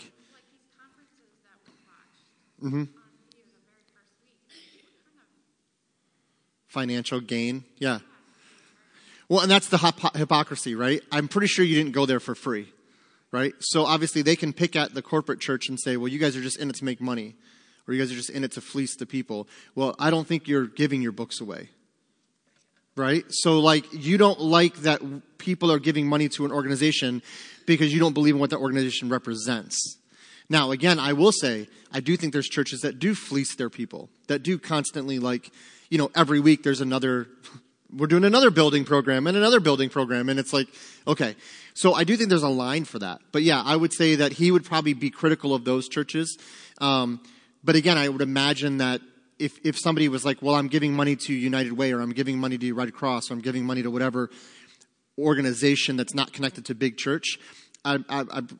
Mm-hmm. Financial gain, yeah. Well, and that's the hypocrisy, right? I'm pretty sure you didn't go there for free. Right? So obviously they can pick at the corporate church and say, well, you guys are just in it to make money, or you guys are just in it to fleece the people. Well, I don't think you're giving your books away. Right? So, like, you don't like that people are giving money to an organization because you don't believe in what that organization represents. Now, again, I will say, I do think there's churches that do fleece their people, that do constantly, like, you know, every week there's another... We're doing another building program and another building program. And it's like, okay. So I do think there's a line for that. But yeah, I would say that he would probably be critical of those churches. But again, I would imagine that if somebody was like, well, I'm giving money to United Way, or I'm giving money to Red Cross, or I'm giving money to whatever organization that's not connected to big church, I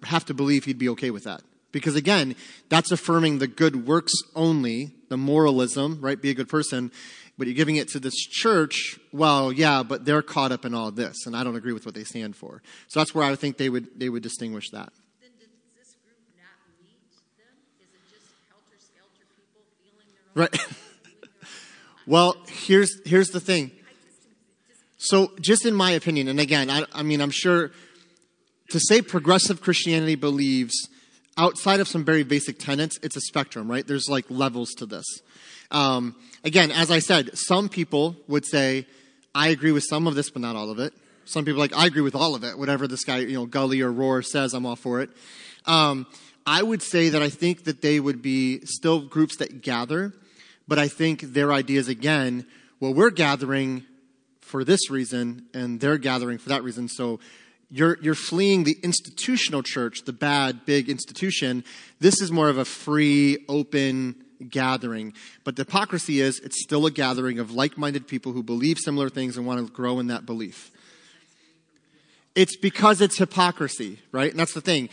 have to believe he'd be okay with that. Because again, that's affirming the good works only, the moralism, right? Be a good person. But you're giving it to this church, well, yeah, but they're caught up in all this, and I don't agree with what they stand for. So that's where I think they would distinguish that. Then does this group not meet them? Is it just helter-skelter people feeling their own? Right. Well, here's the thing. So just in my opinion, and again, I mean, I'm sure to say progressive Christianity believes outside of some very basic tenets, it's a spectrum, right? There's like levels to this. Again, as I said, some people would say, I agree with some of this, but not all of it. Some people are like, I agree with all of it. Whatever this guy, you know, Gully or Rohr says, I'm all for it. I would say that I think that they would be still groups that gather, but I think their ideas, again, well, we're gathering for this reason, and they're gathering for that reason. So you're fleeing the institutional church, the bad, big institution. This is more of a free, open gathering. But the hypocrisy is it's still a gathering of like-minded people who believe similar things and want to grow in that belief. It's because it's hypocrisy, right? And that's the thing.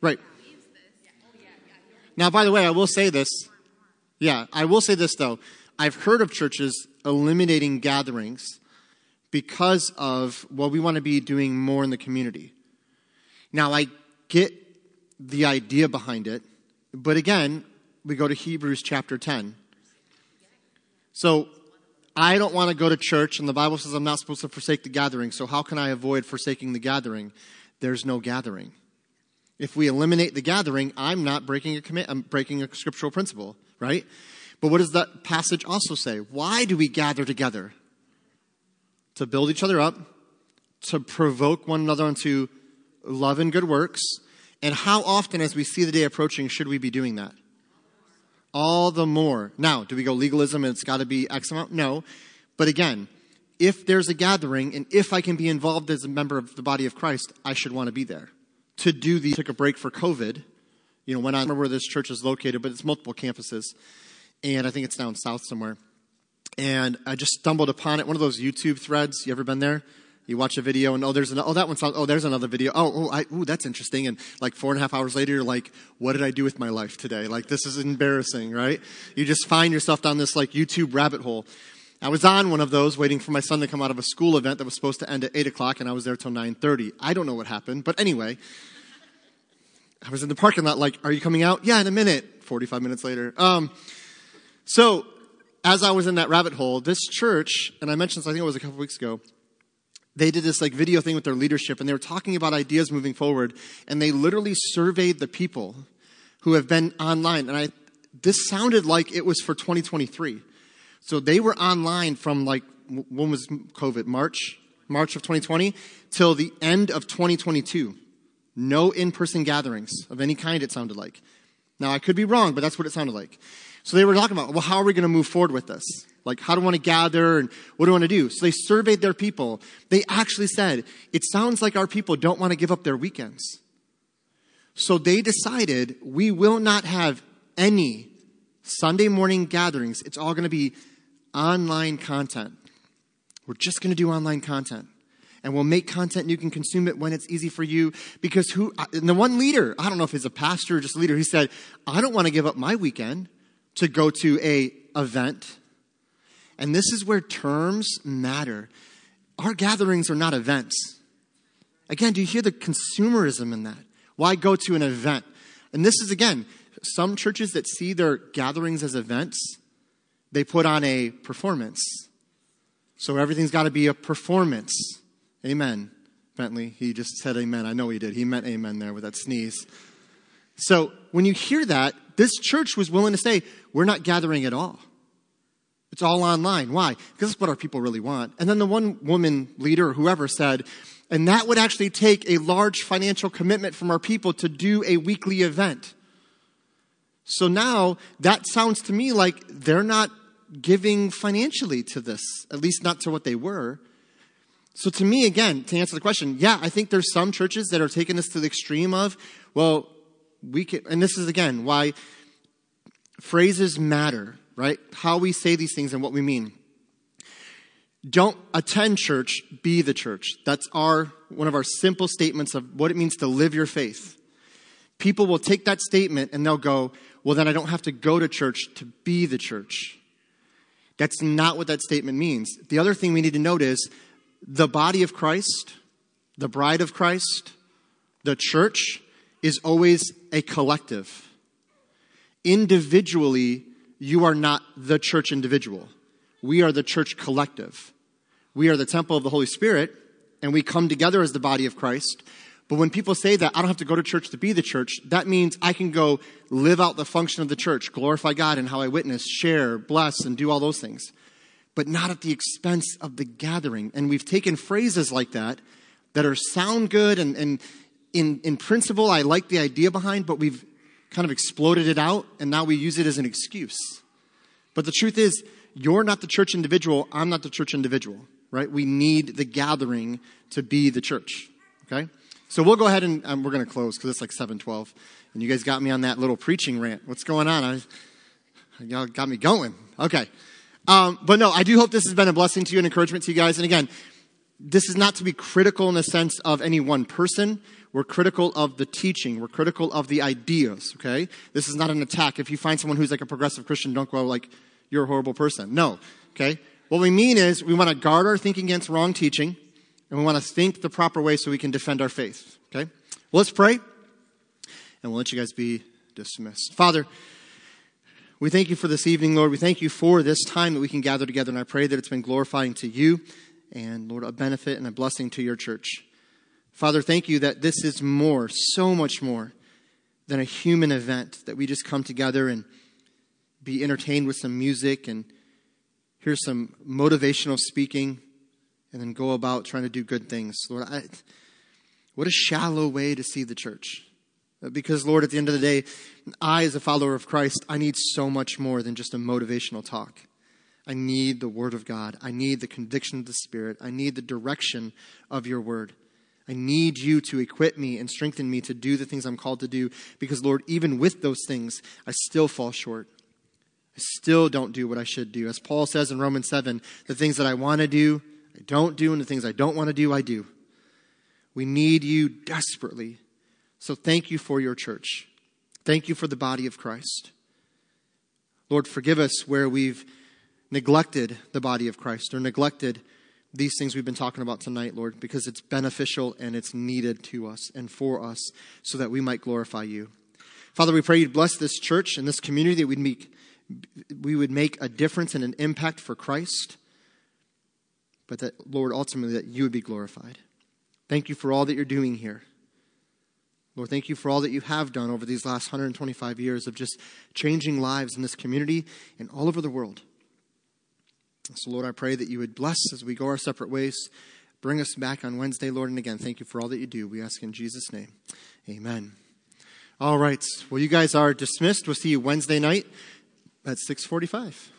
Right. Now, by the way, I will say this. Yeah, I will say this, though. I've heard of churches eliminating gatherings because of, well, we want to be doing more in the community. Now, I get the idea behind it. But again, we go to Hebrews chapter 10. So I don't want to go to church, and the Bible says I'm not supposed to forsake the gathering. So how can I avoid forsaking the gathering? There's no gathering. If we eliminate the gathering, I'm not breaking a command. I'm breaking a scriptural principle, right? But what does that passage also say? Why do we gather together? To build each other up, to provoke one another unto love and good works, And how often, as we see the day approaching, should we be doing that? All the more. Now, do we go legalism and it's got to be X amount? No. But again, if there's a gathering and if I can be involved as a member of the body of Christ, I should want to be there. To do the took a break for COVID, you know, went on where this church is located, but it's multiple campuses. And I think it's down south somewhere. And I just stumbled upon it. One of those YouTube threads. You ever been there? You watch a video and, there's another video. That's interesting. And like 4.5 hours later, you're like, what did I do with my life today? Like, this is embarrassing, right? You just find yourself down this like YouTube rabbit hole. I was on one of those waiting for my son to come out of a school event that was supposed to end at 8:00 and I was there till 9:30. I don't know what happened, but anyway, I was in the parking lot like, are you coming out? Yeah, in a minute. 45 minutes later. So as I was in that rabbit hole, this church, and I mentioned this, I think it was a couple weeks ago, they did this like video thing with their leadership and they were talking about ideas moving forward. And they literally surveyed the people who have been online. And this sounded like it was for 2023. So they were online from like, when was COVID? March of 2020 till the end of 2022. No in-person gatherings of any kind, it sounded like. Now I could be wrong, but that's what it sounded like. So they were talking about, well, how are we going to move forward with this? Like, how do I want to gather and what do I want to do? So they surveyed their people. They actually said, it sounds like our people don't want to give up their weekends. So they decided we will not have any Sunday morning gatherings. It's all going to be online content. We're just going to do online content. And we'll make content and you can consume it when it's easy for you. Because and the one leader, I don't know if he's a pastor or just a leader, he said, I don't want to give up my weekend to go to a event. And this is where terms matter. Our gatherings are not events. Again, do you hear the consumerism in that? Why go to an event? And this is, again, some churches that see their gatherings as events, they put on a performance. So everything's got to be a performance. Amen. Bentley, he just said amen. I know he did. He meant amen there with that sneeze. So when you hear that, this church was willing to say, we're not gathering at all. It's all online. Why? Because that's what our people really want. And then the one woman leader or whoever said, and that would actually take a large financial commitment from our people to do a weekly event. So now that sounds to me like they're not giving financially to this, at least not to what they were. So to me, again, to answer the question, yeah, I think there's some churches that are taking this to the extreme of, well, we can, and this is, again, why phrases matter. Right? How we say these things and what we mean. Don't attend church, be the church. That's one of our simple statements of what it means to live your faith. People will take that statement and they'll go, well, then I don't have to go to church to be the church. That's not what that statement means. The other thing we need to note is the body of Christ, the bride of Christ, the church is always a collective. Individually, you are not the church individual. We are the church collective. We are the temple of the Holy Spirit, and we come together as the body of Christ. But when people say that, I don't have to go to church to be the church, that means I can go live out the function of the church, glorify God in how I witness, share, bless, and do all those things. But not at the expense of the gathering. And we've taken phrases like that are sound good, and in principle, I like the idea behind, but we've kind of exploded it out, and now we use it as an excuse. But the truth is, you're not the church individual, I'm not the church individual, right? We need the gathering to be the church, okay? So we'll go ahead and we're going to close because it's like 7:12, and you guys got me on that little preaching rant. What's going on? Y'all got me going. Okay. But no, I do hope this has been a blessing to you and encouragement to you guys. And again, this is not to be critical in the sense of any one person. We're critical of the teaching. We're critical of the ideas, okay? This is not an attack. If you find someone who's like a progressive Christian, don't go like, you're a horrible person. No, okay? What we mean is we want to guard our thinking against wrong teaching, and we want to think the proper way so we can defend our faith, okay? Well, let's pray, and we'll let you guys be dismissed. Father, we thank you for this evening, Lord. We thank you for this time that we can gather together, and I pray that it's been glorifying to you and, Lord, a benefit and a blessing to your church. Father, thank you that this is more, so much more than a human event, that we just come together and be entertained with some music and hear some motivational speaking and then go about trying to do good things. Lord, what a shallow way to see the church. Because, Lord, at the end of the day, I, as a follower of Christ, I need so much more than just a motivational talk. I need the Word of God. I need the conviction of the Spirit. I need the direction of your Word. I need you to equip me and strengthen me to do the things I'm called to do. Because, Lord, even with those things, I still fall short. I still don't do what I should do. As Paul says in Romans 7, the things that I want to do, I don't do. And the things I don't want to do, I do. We need you desperately. So thank you for your church. Thank you for the body of Christ. Lord, forgive us where we've neglected the body of Christ or neglected these things we've been talking about tonight, Lord, because it's beneficial and it's needed to us and for us so that we might glorify you. Father, we pray you'd bless this church and this community that we would make a difference and an impact for Christ, but that, Lord, ultimately that you would be glorified. Thank you for all that you're doing here. Lord, thank you for all that you have done over these last 125 years of just changing lives in this community and all over the world. So, Lord, I pray that you would bless as we go our separate ways. Bring us back on Wednesday, Lord. And again, thank you for all that you do. We ask in Jesus' name. Amen. All right. Well, you guys are dismissed. We'll see you Wednesday night at 6:45.